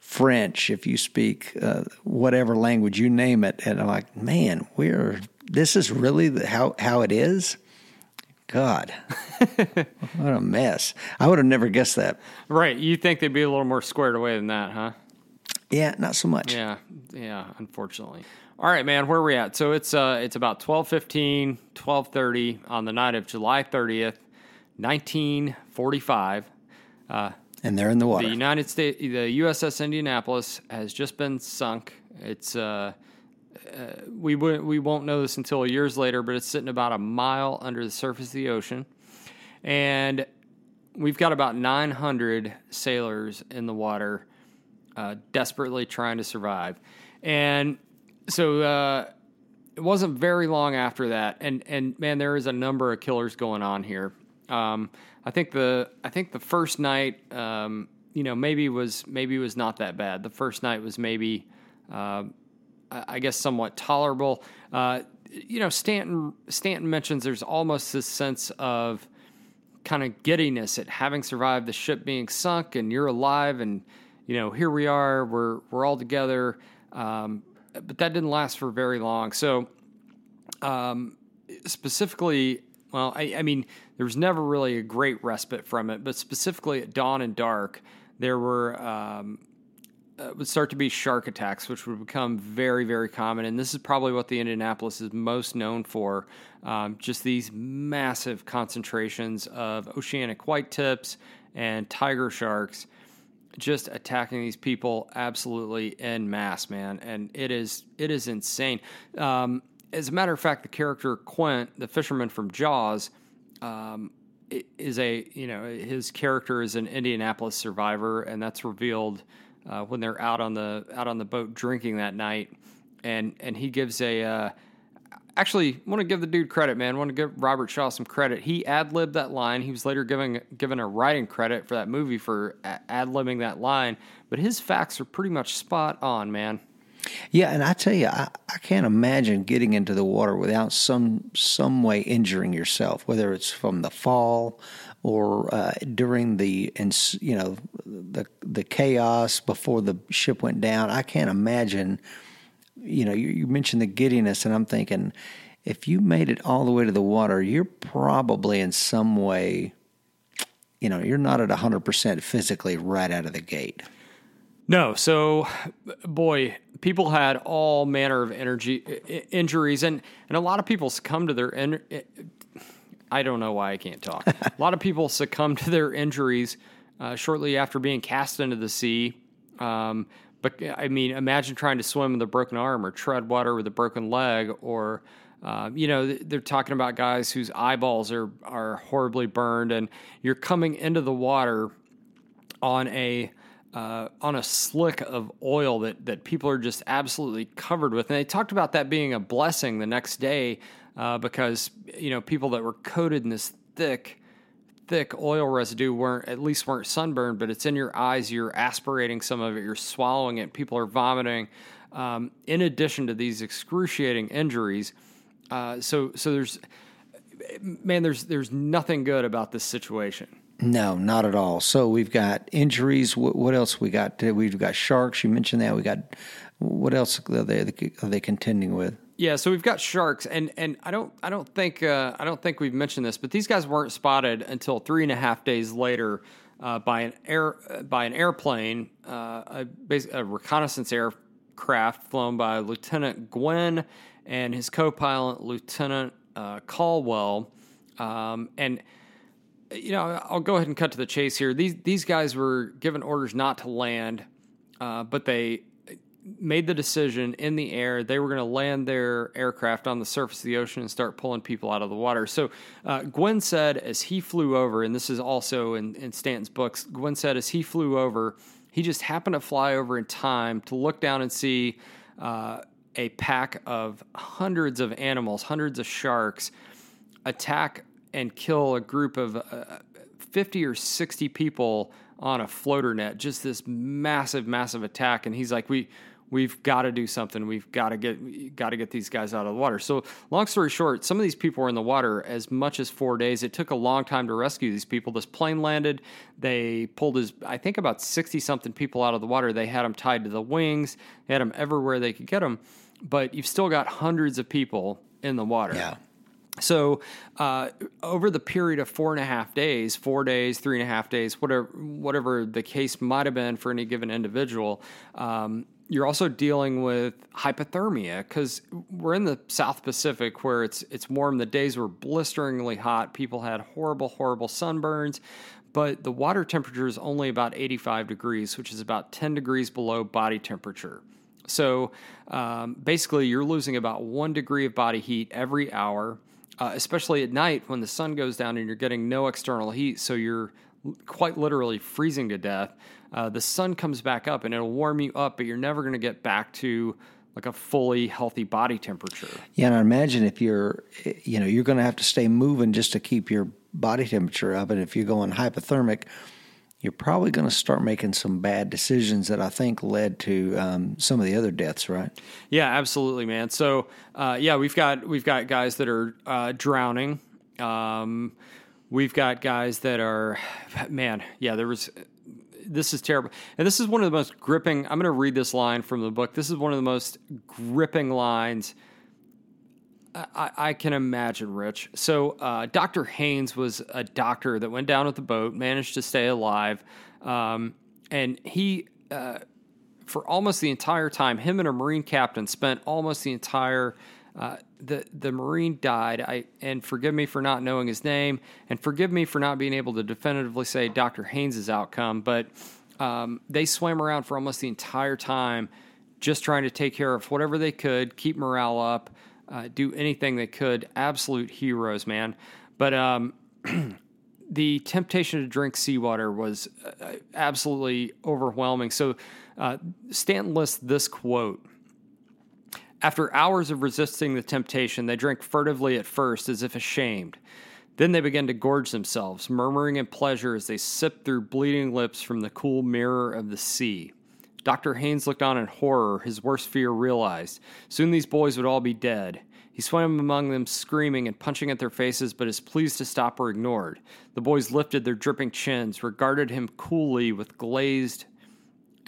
French, if you speak whatever language, you name it. And I'm like, man, this is really how it is? God, what a mess. I would have never guessed that. Right. You think they'd be a little more squared away than that, huh? Yeah, not so much. Yeah, unfortunately. All right, man, where are we at? So it's about 12:15, 12:30 on the night of July 30th, 1945. And they're in the water. The USS Indianapolis has just been sunk. It's we won't know this until years later, but it's sitting about a mile under the surface of the ocean, and we've got about 900 sailors in the water, desperately trying to survive. And so It wasn't very long after that, and man, there is a number of killers going on here. I think the first night, maybe was not that bad. The first night was maybe, I guess, somewhat tolerable. Stanton mentions there's almost this sense of kind of giddiness at having survived the ship being sunk, and you're alive, and here we are, we're all together. But that didn't last for very long. So, specifically, well, I mean, there was never really a great respite from it, but specifically at dawn and dark, there were, would start to be shark attacks, which would become very, very common. And this is probably what the Indianapolis is most known for, just these massive concentrations of oceanic whitetips and tiger sharks just attacking these people absolutely en masse, man. And it is insane. As a matter of fact, the character Quint, the fisherman from Jaws, his character is an Indianapolis survivor, and that's revealed when they're out on the boat drinking that night. And he gives actually, want to give the dude credit, man. Want to give Robert Shaw some credit. He ad-libbed that line. He was later given a writing credit for that movie for ad-libbing that line. But his facts are pretty much spot on, man. Yeah, and I tell you, I can't imagine getting into the water without some way injuring yourself, whether it's from the fall or during the chaos before the ship went down. I can't imagine. You mentioned the giddiness, and I'm thinking, if you made it all the way to the water, you're probably in some way, you're not at 100% physically right out of the gate. No. So, boy, people had all manner of injuries, and a lot of people succumbed to their I don't know why I can't talk. A lot of people succumbed to their injuries shortly after being cast into the sea. But, I mean, imagine trying to swim with a broken arm or tread water with a broken leg, or, they're talking about guys whose eyeballs are horribly burned, and you're coming into the water on a slick of oil that people are just absolutely covered with. And they talked about that being a blessing the next day because, people that were coated in this thick oil residue weren't sunburned, but it's in your eyes. You're aspirating some of it. You're swallowing it. People are vomiting. In addition to these excruciating injuries, so there's nothing good about this situation. No, not at all. So we've got injuries. What else we got? We've got sharks. You mentioned that. We got what else are they contending with? Yeah, so we've got sharks, and I don't think we've mentioned this, but these guys weren't spotted until 3.5 days later by an airplane, a reconnaissance aircraft flown by Lieutenant Gwen and his co-pilot Lieutenant Caldwell. I'll go ahead and cut to the chase here. These guys were given orders not to land, but they made the decision in the air. They were going to land their aircraft on the surface of the ocean and start pulling people out of the water. So Gwen said as he flew over, and this is also in Stanton's books, Gwen said as he flew over, he just happened to fly over in time to look down and see a pack of hundreds of animals, hundreds of sharks, attack and kill a group of 50 or 60 people on a floater net. Just this massive, massive attack. And he's like, We've got to do something. We've got to get these guys out of the water. So long story short, some of these people were in the water as much as 4 days. It took a long time to rescue these people. This plane landed. They pulled about 60-something people out of the water. They had them tied to the wings. They had them everywhere they could get them. But you've still got hundreds of people in the water. Yeah. So over the period of 4.5 days, 3.5 days, whatever the case might have been for any given individual, you're also dealing with hypothermia because we're in the South Pacific where it's warm. The days were blisteringly hot. People had horrible, horrible sunburns, but the water temperature is only about 85 degrees, which is about 10 degrees below body temperature. So basically you're losing about 1 degree of body heat every hour, especially at night when the sun goes down and you're getting no external heat. So you're quite literally freezing to death. The sun comes back up and it'll warm you up, but you're never going to get back to like a fully healthy body temperature. Yeah, and I imagine if you're, you know, you're going to have to stay moving just to keep your body temperature up. And if you're going hypothermic, you're probably going to start making some bad decisions that I think led to some of the other deaths, right? Yeah, absolutely, man. So, yeah, we've got guys that are drowning. We've got guys that are, man, yeah, there was. This is terrible. And this is one of the most gripping. I'm going to read this line from the book. This is one of the most gripping lines I can imagine, Rich. So Dr. Haynes was a doctor that went down with the boat, managed to stay alive. And he, for almost the entire time, him and a Marine captain spent almost the entire the Marine died. And forgive me for not knowing his name, and forgive me for not being able to definitively say Dr. Haynes' outcome, but they swam around for almost the entire time just trying to take care of whatever they could, keep morale up, do anything they could. Absolute heroes, man. But the temptation to drink seawater was absolutely overwhelming. So Stanton lists this quote. After hours of resisting the temptation, they drank furtively at first, as if ashamed. Then they began to gorge themselves, murmuring in pleasure as they sipped through bleeding lips from the cool mirror of the sea. Dr. Haynes looked on in horror, his worst fear realized. Soon these boys would all be dead. He swam among them, screaming and punching at their faces, but is pleased to stop or ignored. The boys lifted their dripping chins, regarded him coolly with glazed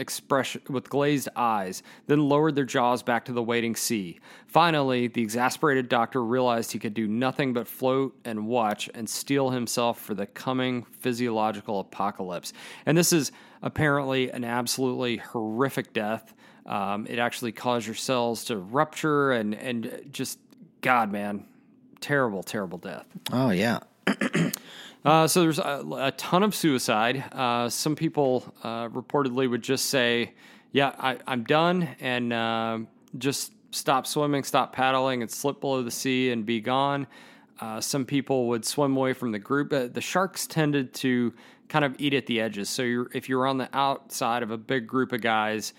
expression, with glazed eyes, then lowered their jaws back to the waiting sea. Finally, the exasperated doctor realized he could do nothing but float and watch and steel himself for the coming physiological apocalypse. And this is apparently an absolutely horrific death. It actually caused your cells to rupture and just, God, man, terrible, terrible death. Oh, yeah. So there's a ton of suicide. Some people reportedly would just say, yeah, I'm done, and just stop swimming, stop paddling, and slip below the sea and be gone. Some people would swim away from the group. The sharks tended to kind of eat at the edges. So if you're on the outside of a big group of guys,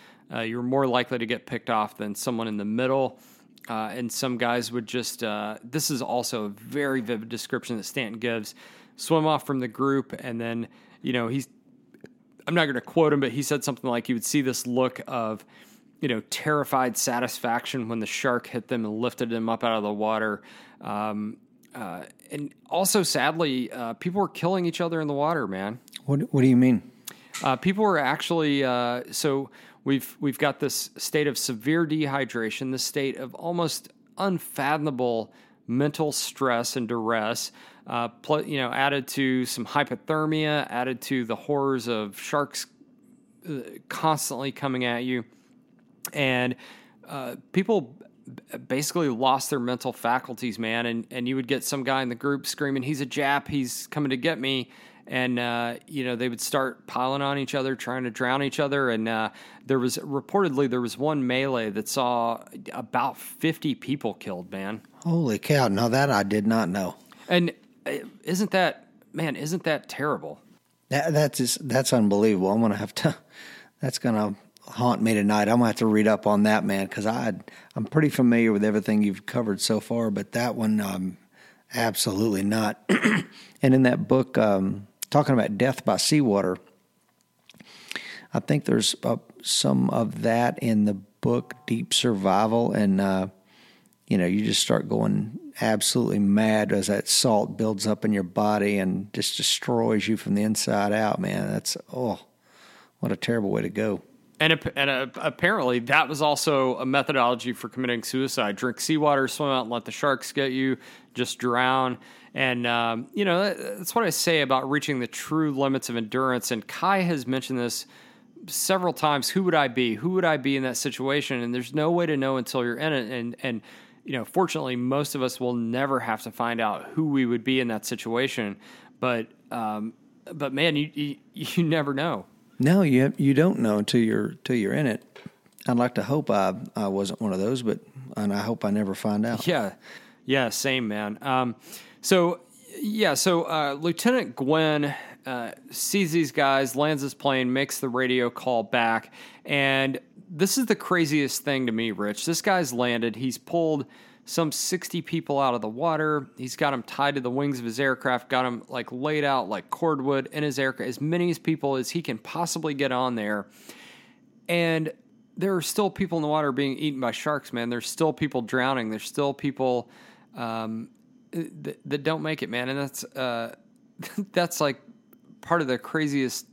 you're more likely to get picked off than someone in the middle. And some guys would just, this is also a very vivid description that Stanton gives, swim off from the group. And then, you know, I'm not going to quote him, but he said something like you would see this look of, you know, terrified satisfaction when the shark hit them and lifted them up out of the water. And also, sadly, people were killing each other in the water, man. What do you mean? People were actually, so we've got this state of severe dehydration, this state of almost unfathomable mental stress and duress, added to some hypothermia, added to the horrors of sharks constantly coming at you. And people basically lost their mental faculties, man. And you would get some guy in the group screaming, he's a Jap, he's coming to get me. And, they would start piling on each other, trying to drown each other. And there was one melee that saw about 50 people killed, man. Holy cow. Now that I did not know. And isn't that terrible? That's unbelievable. I'm going to have to, that's going to haunt me tonight. I'm going to have to read up on that, man, because I'm pretty familiar with everything you've covered so far. But that one, absolutely not. And in that book, talking about death by seawater, I think there's some of that in the book Deep Survival, and you just start going absolutely mad as that salt builds up in your body and just destroys you from the inside out, man. That's what a terrible way to go. And apparently that was also a methodology for committing suicide. Drink seawater, swim out and let the sharks get you, just drown. And, that's what I say about reaching the true limits of endurance. And Kai has mentioned this several times. Who would I be? Who would I be in that situation? And there's no way to know until you're in it. And fortunately, most of us will never have to find out who we would be in that situation. But man, you never know. No, you don't know until you're in it. I'd like to hope I wasn't one of those, and I hope I never find out. Yeah, same, man. So Lieutenant Gwen sees these guys, lands his plane, makes the radio call back, and this is the craziest thing to me, Rich. This guy's landed. He's pulled some 60 people out of the water. He's got them tied to the wings of his aircraft, got them like laid out like cordwood in his aircraft, as many people as he can possibly get on there. And there are still people in the water being eaten by sharks, man. There's still people drowning. There's still people that don't make it, man. And that's like part of the craziest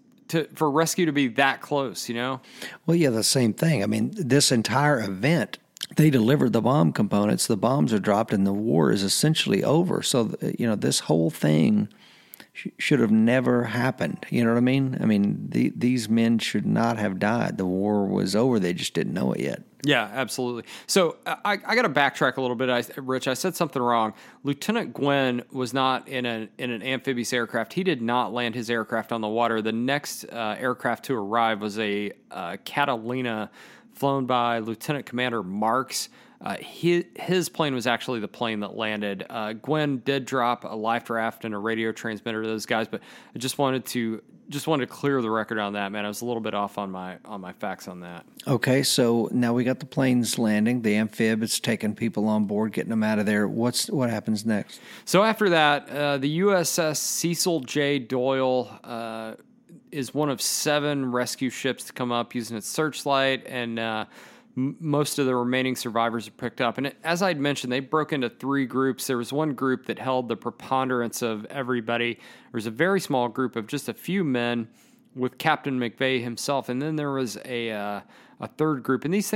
for rescue to be that close, you know? Well, yeah, the same thing. I mean, this entire event, they delivered the bomb components. The bombs are dropped, and the war is essentially over. So, you know, this whole thing should have never happened. You know what I mean? I mean, these men should not have died. The war was over. They just didn't know it yet. Yeah, absolutely. So I got to backtrack a little bit, Rich. I said something wrong. Lieutenant Gwen was not in an amphibious aircraft. He did not land his aircraft on the water. The next aircraft to arrive was a Catalina flown by Lieutenant Commander Marks. His plane was actually the plane that landed. Gwen did drop a life raft and a radio transmitter to those guys, but I just wanted to clear the record on that, man. I was a little bit off on my facts on that. Okay, so now we got the planes landing, the amphib, it's taking people on board, getting them out of there. What happens next? So after that, the USS Cecil J. Doyle is one of 7 rescue ships to come up using its searchlight, and most of the remaining survivors are picked up. And as I'd mentioned, they broke into 3 groups. There was one group that held the preponderance of everybody. There was a very small group of just a few men with Captain McVay himself. And then there was a third group. And these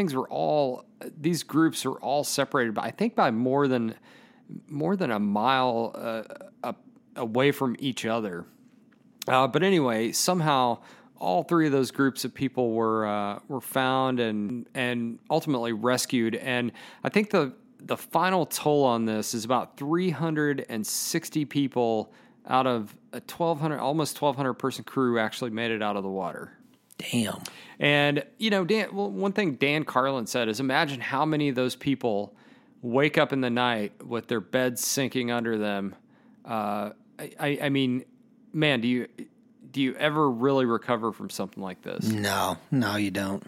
groups were all separated by, I think, by more than a mile away from each other. But anyway, somehow all 3 of those groups of people were found and ultimately rescued. And I think the final toll on this is about 360 people out of a almost 1,200 person crew actually made it out of the water. Damn. And you know, one thing Dan Carlin said is, imagine how many of those people wake up in the night with their beds sinking under them. I mean, man, do you ever really recover from something like this? No, you don't.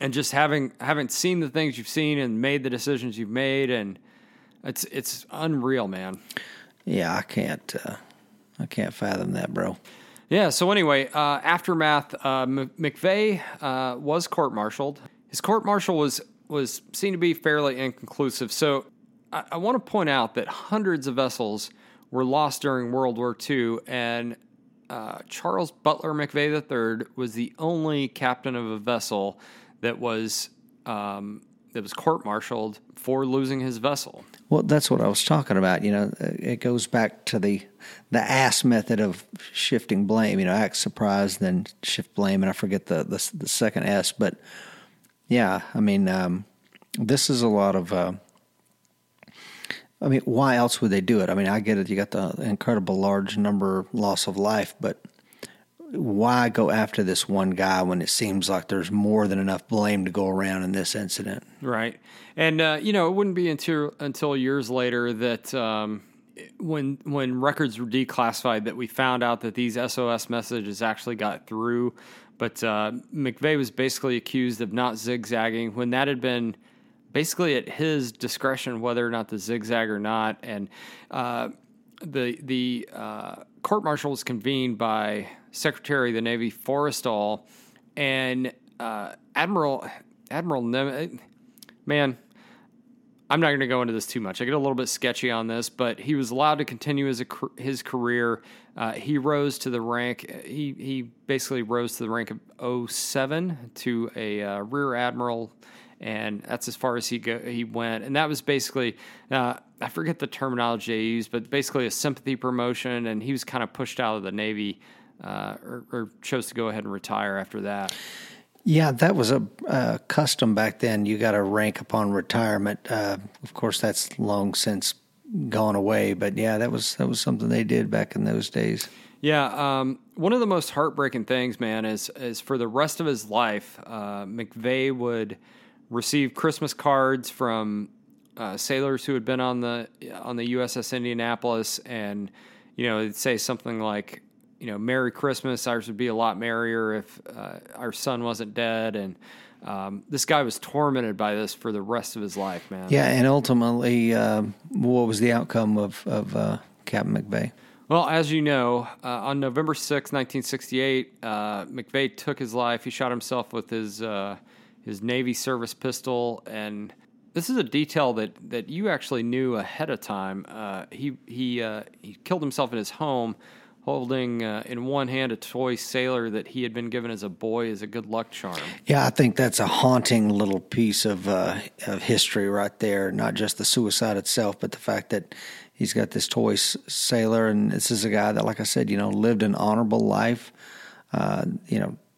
And just having seen the things you've seen and made the decisions you've made, and it's unreal, man. Yeah, I can't fathom that, bro. Yeah. So anyway, aftermath. McVay was court-martialed. His court-martial was seen to be fairly inconclusive. So I want to point out that hundreds of vessels were lost during World War II, and Charles Butler McVay III was the only captain of a vessel that was court-martialed for losing his vessel. Well, that's what I was talking about. You know, it goes back to the ass method of shifting blame. You know, act surprised, then shift blame, and I forget the second S. But yeah, I mean, this is a lot of. I mean, why else would they do it? I mean, I get it. You got the incredible large number loss of life, but why go after this one guy when it seems like there's more than enough blame to go around in this incident? Right. And, you know, it wouldn't be until years later that when records were declassified that we found out that these SOS messages actually got through. But McVay was basically accused of not zigzagging when that had been basically at his discretion whether or not to zigzag or not. And the court-martial was convened by Secretary of the Navy Forrestal and Admiral Nimitz. Man, I'm not going to go into this too much. I get a little bit sketchy on this, but he was allowed to continue his career. He rose to the rank. He basically rose to the rank of 07 to a rear admiral. And that's as far as he went. And that was basically, I forget the terminology they used, but basically a sympathy promotion. And he was kind of pushed out of the Navy or chose to go ahead and retire after that. Yeah, that was a custom back then. You got a rank upon retirement. Of course, that's long since gone away. But yeah, that was something they did back in those days. Yeah, one of the most heartbreaking things, man, is for the rest of his life, McVay would receive Christmas cards from sailors who had been on the USS Indianapolis, and you know, it'd say something like, you know, "Merry Christmas. Ours would be a lot merrier if our son wasn't dead," and This guy was tormented by this for the rest of his life, man. Yeah, and ultimately, what was the outcome of Captain McVay? Well, as you know, on November 6, 1968, McVay took his life. He shot himself with his Navy service pistol, and this is a detail that you actually knew ahead of time. He killed himself in his home, holding in one hand a toy sailor that he had been given as a boy as a good luck charm. Yeah, I think that's a haunting little piece of history right there, not just the suicide itself, but the fact that he's got this toy sailor, and this is a guy that, like I said, lived an honorable life.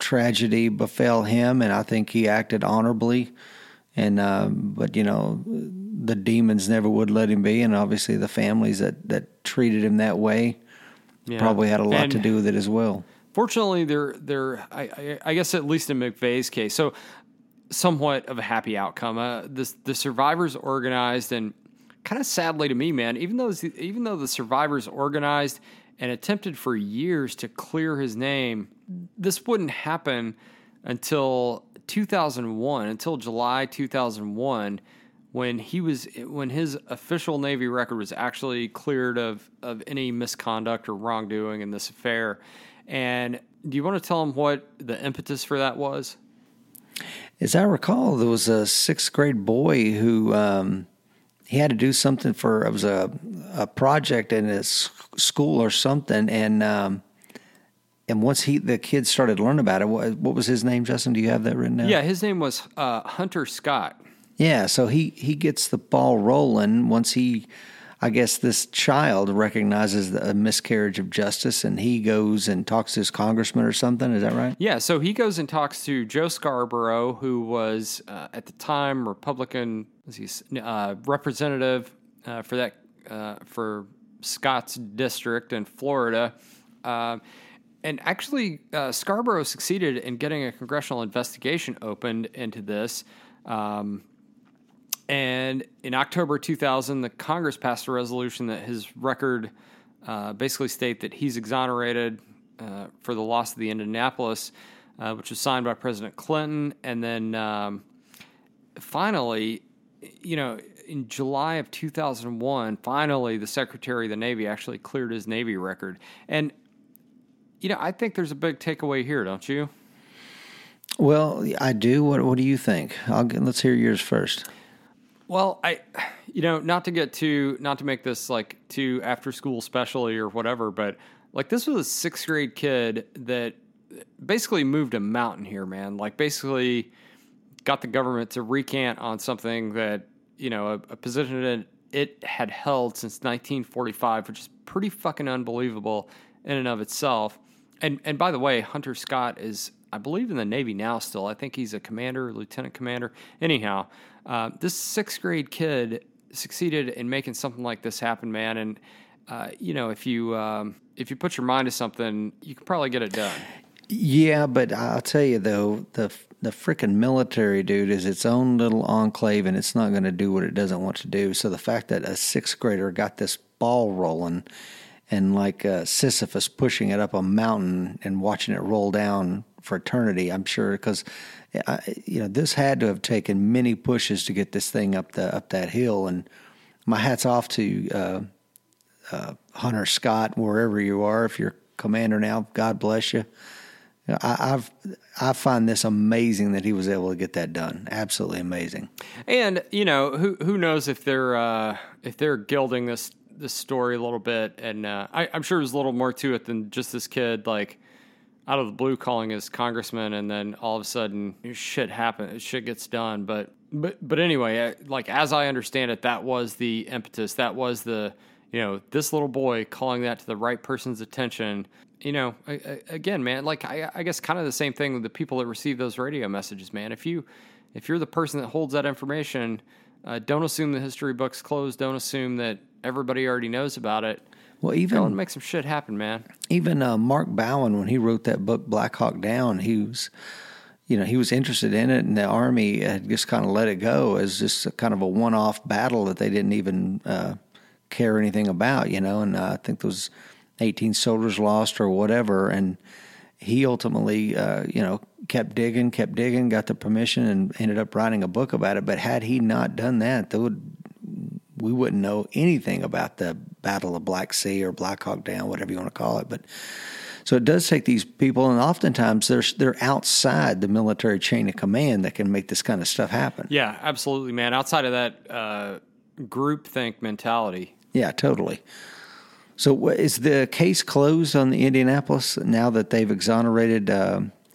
Tragedy befell him, and I think he acted honorably. And but the demons never would let him be, and obviously the families that treated him that way probably had a lot to do with it as well. Fortunately, they're I guess at least in McVay's case, so somewhat of a happy outcome. The survivors organized, and kind of sadly to me, man, even though the survivors organized and attempted for years to clear his name, this wouldn't happen until 2001, until July 2001, when his official Navy record was actually cleared of any misconduct or wrongdoing in this affair. And do you want to tell him what the impetus for that was? As I recall, there was a sixth grade boy who he had to do something for, it was a project in his school or something, and once the kids started learning about it, what was his name, Justin? Do you have that written down? Yeah, his name was Hunter Scott. Yeah, so he gets the ball rolling once this child recognizes a miscarriage of justice, and he goes and talks to his congressman or something. Is that right? Yeah, so he goes and talks to Joe Scarborough, who was, at the time, Republican representative for Scott's district in Florida. And actually, Scarborough succeeded in getting a congressional investigation opened into this. And in October 2000, the Congress passed a resolution that his record basically state that he's exonerated for the loss of the Indianapolis, which was signed by President Clinton. And then finally, in July of 2001, finally, the Secretary of the Navy actually cleared his Navy record. And I think there's a big takeaway here, don't you? Well, I do. What do you think? Let's hear yours first. Well, not to make this like too after school specialty or whatever, but like this was a sixth grade kid that basically moved a mountain here, man. Like basically got the government to recant on something that a position that it had held since 1945, which is pretty fucking unbelievable in and of itself. And by the way, Hunter Scott is, I believe, in the Navy now still. I think he's a commander, lieutenant commander. Anyhow, this sixth grade kid succeeded in making something like this happen, man. And, if you put your mind to something, you can probably get it done. Yeah, but I'll tell you, though, the freaking military, dude, is its own little enclave, and it's not going to do what it doesn't want to do. So the fact that a sixth grader got this ball rolling, and like Sisyphus pushing it up a mountain and watching it roll down for eternity, I'm sure, because this had to have taken many pushes to get this thing up that hill. And my hat's off to Hunter Scott, wherever you are. If you're commander now, God bless you. I find this amazing that he was able to get that done. Absolutely amazing. And who knows if they're gilding this story a little bit, and I'm sure there's a little more to it than just this kid, like, out of the blue calling his congressman, and then all of a sudden shit happens, shit gets done. But anyway, like, as I understand it, that was the impetus. That was the, this little boy calling that to the right person's attention. Again, man, like, I guess kind of the same thing with the people that receive those radio messages, man. If you're the person that holds that information, don't assume the history book's closed. Don't assume that everybody already knows about it. Well, even make some shit happen, man. Even Mark Bowen, when he wrote that book Black Hawk Down, he was interested in it, and the Army had just kind of let it go as just kind of a one-off battle that they didn't even care anything about. And I think there was 18 soldiers lost or whatever, and he ultimately, kept digging, got the permission, and ended up writing a book about it. But had he not done that, we wouldn't know anything about the Battle of Black Sea or Black Hawk Down, whatever you want to call it. But so it does take these people, and oftentimes they're outside the military chain of command that can make this kind of stuff happen. Yeah, absolutely, man. Outside of that groupthink mentality. Yeah, totally. So is the case closed on the Indianapolis now that they've exonerated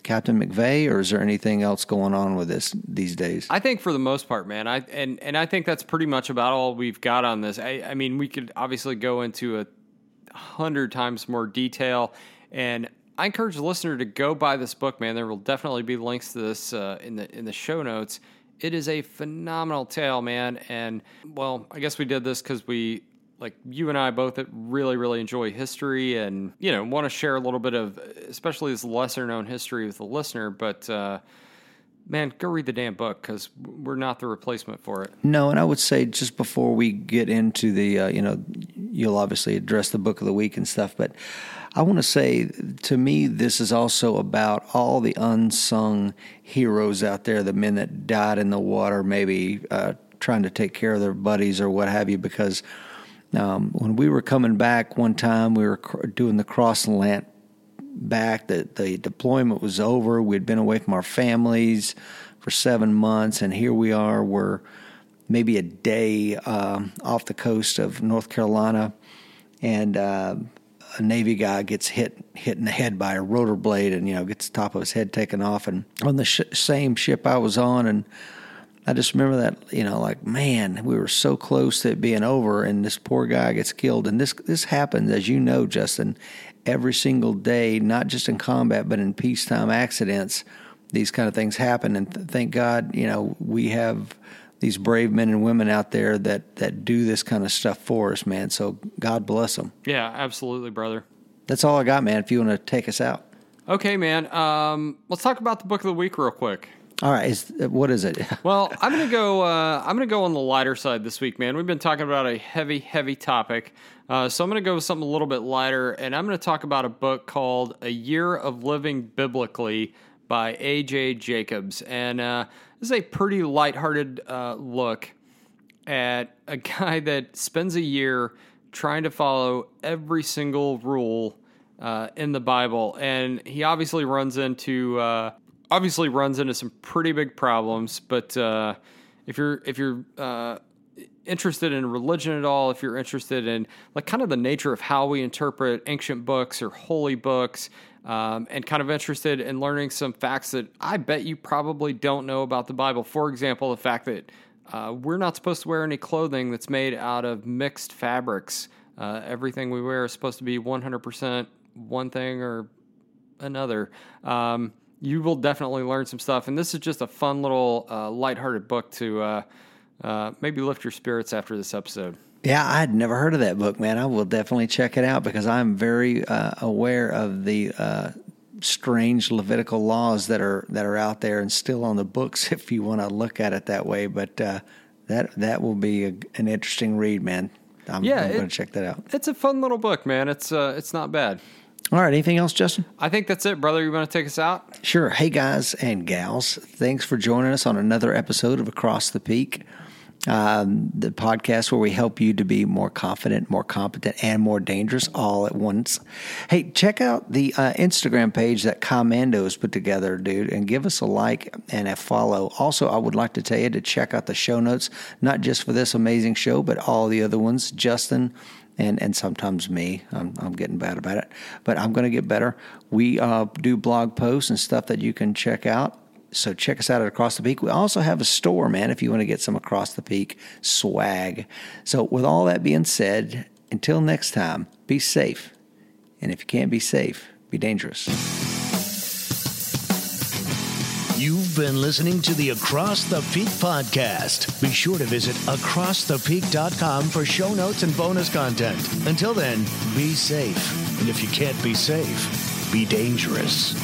Captain McVay, or is there anything else going on with this these days? I think for the most part, man, I think that's pretty much about all we've got on this. I mean, we could obviously go into 100 times more detail, and I encourage the listener to go buy this book, man. There will definitely be links to this in the show notes. It is a phenomenal tale, man, and, well, I guess we did this because we... Like, you and I both really, really enjoy history and, want to share a little bit of, especially this lesser-known history with the listener. But, man, go read the damn book because we're not the replacement for it. No, and I would say just before we get into the, you'll obviously address the book of the week and stuff, but I want to say, to me, this is also about all the unsung heroes out there, the men that died in the water, maybe trying to take care of their buddies or what have you, because... when we were coming back one time, we were doing the cross-land back. The deployment was over. We'd been away from our families for 7 months, and here we are. We're maybe a day off the coast of North Carolina, and a Navy guy gets hit in the head by a rotor blade and, gets the top of his head taken off. And on the same ship I was on, and I just remember that, man, we were so close to it being over, and this poor guy gets killed. And this happens, as you know, Justin, every single day, not just in combat, but in peacetime accidents. These kind of things happen, and thank God, we have these brave men and women out there that do this kind of stuff for us, man. So God bless them. Yeah, absolutely, brother. That's all I got, man, if you want to take us out. Okay, man. Let's talk about the book of the week real quick. All right, what is it? Well, I'm gonna go on the lighter side this week, man. We've been talking about a heavy, heavy topic, so I'm gonna go with something a little bit lighter, and I'm gonna talk about a book called "A Year of Living Biblically" by A.J. Jacobs, and this is a pretty lighthearted look at a guy that spends a year trying to follow every single rule in the Bible, and he obviously runs into some pretty big problems, but if you're interested in religion at all, if you're interested in like kind of the nature of how we interpret ancient books or holy books, and kind of interested in learning some facts that I bet you probably don't know about the Bible. For example, the fact that we're not supposed to wear any clothing that's made out of mixed fabrics. Everything we wear is supposed to be 100% one thing or another. You will definitely learn some stuff, and this is just a fun little lighthearted book to maybe lift your spirits after this episode. Yeah, I had never heard of that book, man. I will definitely check it out because I'm very aware of the strange Levitical laws that are out there and still on the books if you want to look at it that way. But that will be an interesting read, man. I'm going to check that out. It's a fun little book, man. It's not bad. All right, anything else, Justin? I think that's it, brother. You want to take us out? Sure. Hey, guys and gals, thanks for joining us on another episode of Across the Peak, the podcast where we help you to be more confident, more competent, and more dangerous all at once. Hey, check out the Instagram page that Commando's put together, dude, and give us a like and a follow. Also, I would like to tell you to check out the show notes, not just for this amazing show, but all the other ones. Justin, and sometimes me, I'm getting bad about it, but I'm going to get better. We do blog posts and stuff that you can check out. So check us out at Across the Peak. We also have a store, man, if you want to get some Across the Peak swag. So with all that being said, until next time, be safe. And if you can't be safe, be dangerous. You've been listening to the Across the Peak podcast. Be sure to visit acrossthepeak.com for show notes and bonus content. Until then, be safe. And if you can't be safe, be dangerous.